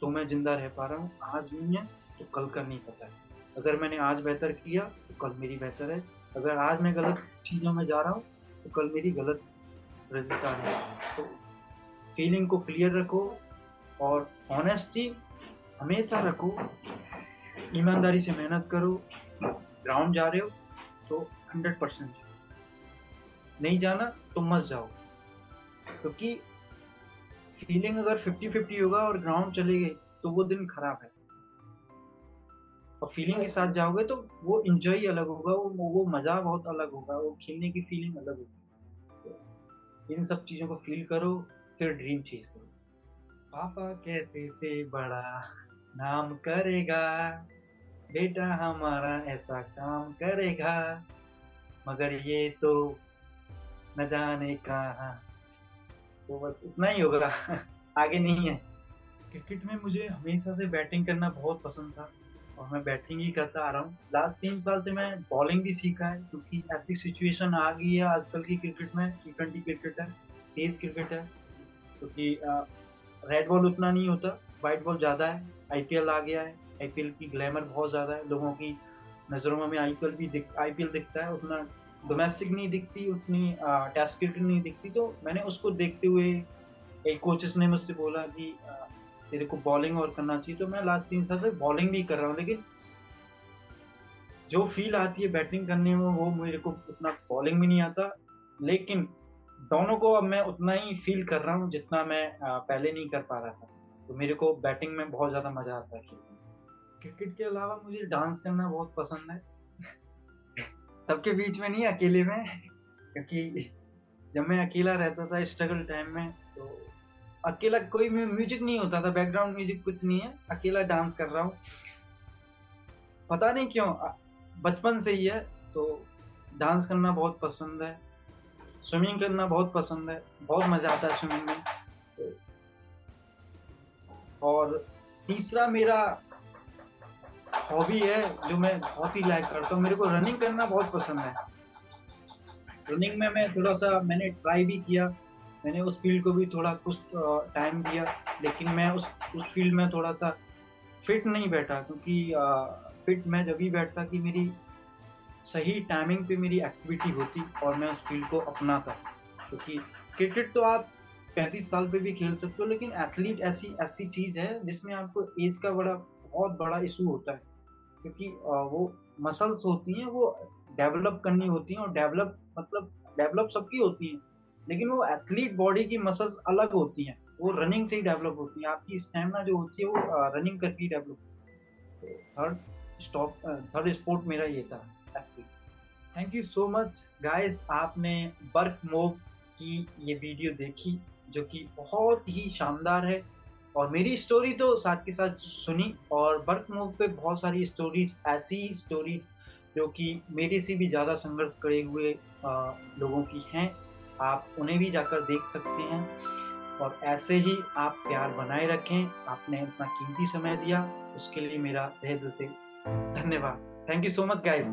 तो मैं जिंदा रह पा रहा हूँ, आज नहीं है तो कल का नहीं पता है। अगर मैंने आज बेहतर किया तो कल मेरी बेहतर है, अगर आज मैं गलत चीज़ों में जा रहा हूँ तो कल मेरी गलत रिजल्ट आने वाला है। तो फीलिंग को क्लियर रखो और ऑनेस्टी हमेशा रखो, ईमानदारी से मेहनत करो। ग्राउंड जा रहे हो तो 100% जाओ, नहीं जाना तो मत जाओ, क्योंकि फीलिंग अगर 50-50 होगा और ग्राउंड चले गए तो वो दिन खराब है। और फीलिंग के साथ जाओगे तो वो एंजॉय ही अलग होगा, वो मजा बहुत अलग होगा, वो खेलने की फीलिंग अलग होगी। तो इन सब चीजों को फील करो फिर ड्रीम चीज करो। पापा कहते थे बड़ा नाम करेगा बेटा हमारा, ऐसा काम करेगा, मगर ये तो न जाने कहाँ। तो बस इतना ही होगा, आगे नहीं है। क्रिकेट में मुझे हमेशा से बैटिंग करना बहुत पसंद था और मैं बैटिंग ही करता आ रहा हूँ। लास्ट 3 साल से मैं बॉलिंग भी सीखा है, क्योंकि ऐसी सिचुएशन आ गई है आजकल की क्रिकेट में। T20 क्रिकेट है, तेज क्रिकेट है, क्योंकि रेड बॉल उतना नहीं होता, वाइट बॉल ज़्यादा है। IPL आ गया है, IPL की ग्लैमर बहुत ज़्यादा है, लोगों की नज़रों में IPL दिखता है। उतना डोमेस्टिक नहीं दिखती, उतनी टेस्ट क्रिकेट नहीं दिखती। तो मैंने उसको देखते हुए एक कोचेस ने मुझसे बोला कि तेरे को बॉलिंग और करना चाहिए। तो मैं लास्ट 3 साल से बॉलिंग भी कर रहा हूँ, लेकिन जो फील आती है बैटिंग करने में वो मेरे को उतना बॉलिंग में नहीं आता। लेकिन दोनों को अब मैं उतना ही फील कर रहा हूँ जितना मैं पहले नहीं कर पा रहा था। तो मेरे को बैटिंग में बहुत ज़्यादा मज़ा आता है। क्रिकेट के अलावा मुझे डांस करना बहुत पसंद है सबके बीच में नहीं, अकेले में। क्योंकि जब मैं अकेला रहता था स्ट्रगल टाइम में, तो अकेला कोई म्यूजिक नहीं होता था, बैकग्राउंड म्यूजिक कुछ नहीं है, अकेला डांस कर रहा हूँ। पता नहीं क्यों, बचपन से ही है। तो डांस करना बहुत पसंद है, स्विमिंग करना बहुत पसंद है, बहुत मज़ा आता है स्विमिंग में। तो और तीसरा मेरा हॉबी है जो मैं बहुत ही लाइक करता हूँ, मेरे को रनिंग करना बहुत पसंद है। रनिंग में मैं थोड़ा सा मैंने ट्राई भी किया, मैंने उस फील्ड को भी थोड़ा कुछ टाइम दिया, लेकिन मैं उस फील्ड में थोड़ा सा फिट नहीं बैठा। क्योंकि फिट मैं जब भी बैठता कि मेरी सही टाइमिंग पे मेरी एक्टिविटी होती और मैं उस फील्ड को अपनाता। क्योंकि क्रिकेट तो आप 35 साल पे भी खेल सकते हो, लेकिन एथलीट ऐसी चीज़ है जिसमें आपको एज का बहुत बड़ा इशू होता है। क्योंकि वो मसल्स होती हैं, वो डेवलप करनी होती हैं, और डेवलप सबकी होती हैं, लेकिन वो एथलीट बॉडी की मसल्स अलग होती हैं, वो रनिंग से ही डेवलप होती हैं। आपकी स्टेमिना जो होती है वो रनिंग करके ही डेवलप होती है। थर्ड स्पोर्ट मेरा ये था athlete. Thank you so much guys, आपने बर्क मोब की ये वीडियो देखी जो कि बहुत ही शानदार है, और मेरी स्टोरी तो साथ के साथ सुनी। और बर्क मोब पे बहुत सारी स्टोरीज, ऐसी स्टोरी जो कि मेरे से भी ज़्यादा संघर्ष करे हुए लोगों की हैं, आप उन्हें भी जाकर देख सकते हैं। और ऐसे ही आप प्यार बनाए रखें। आपने इतना कीमती समय दिया, उसके लिए मेरा तहे दिल से धन्यवाद। Thank you so much guys.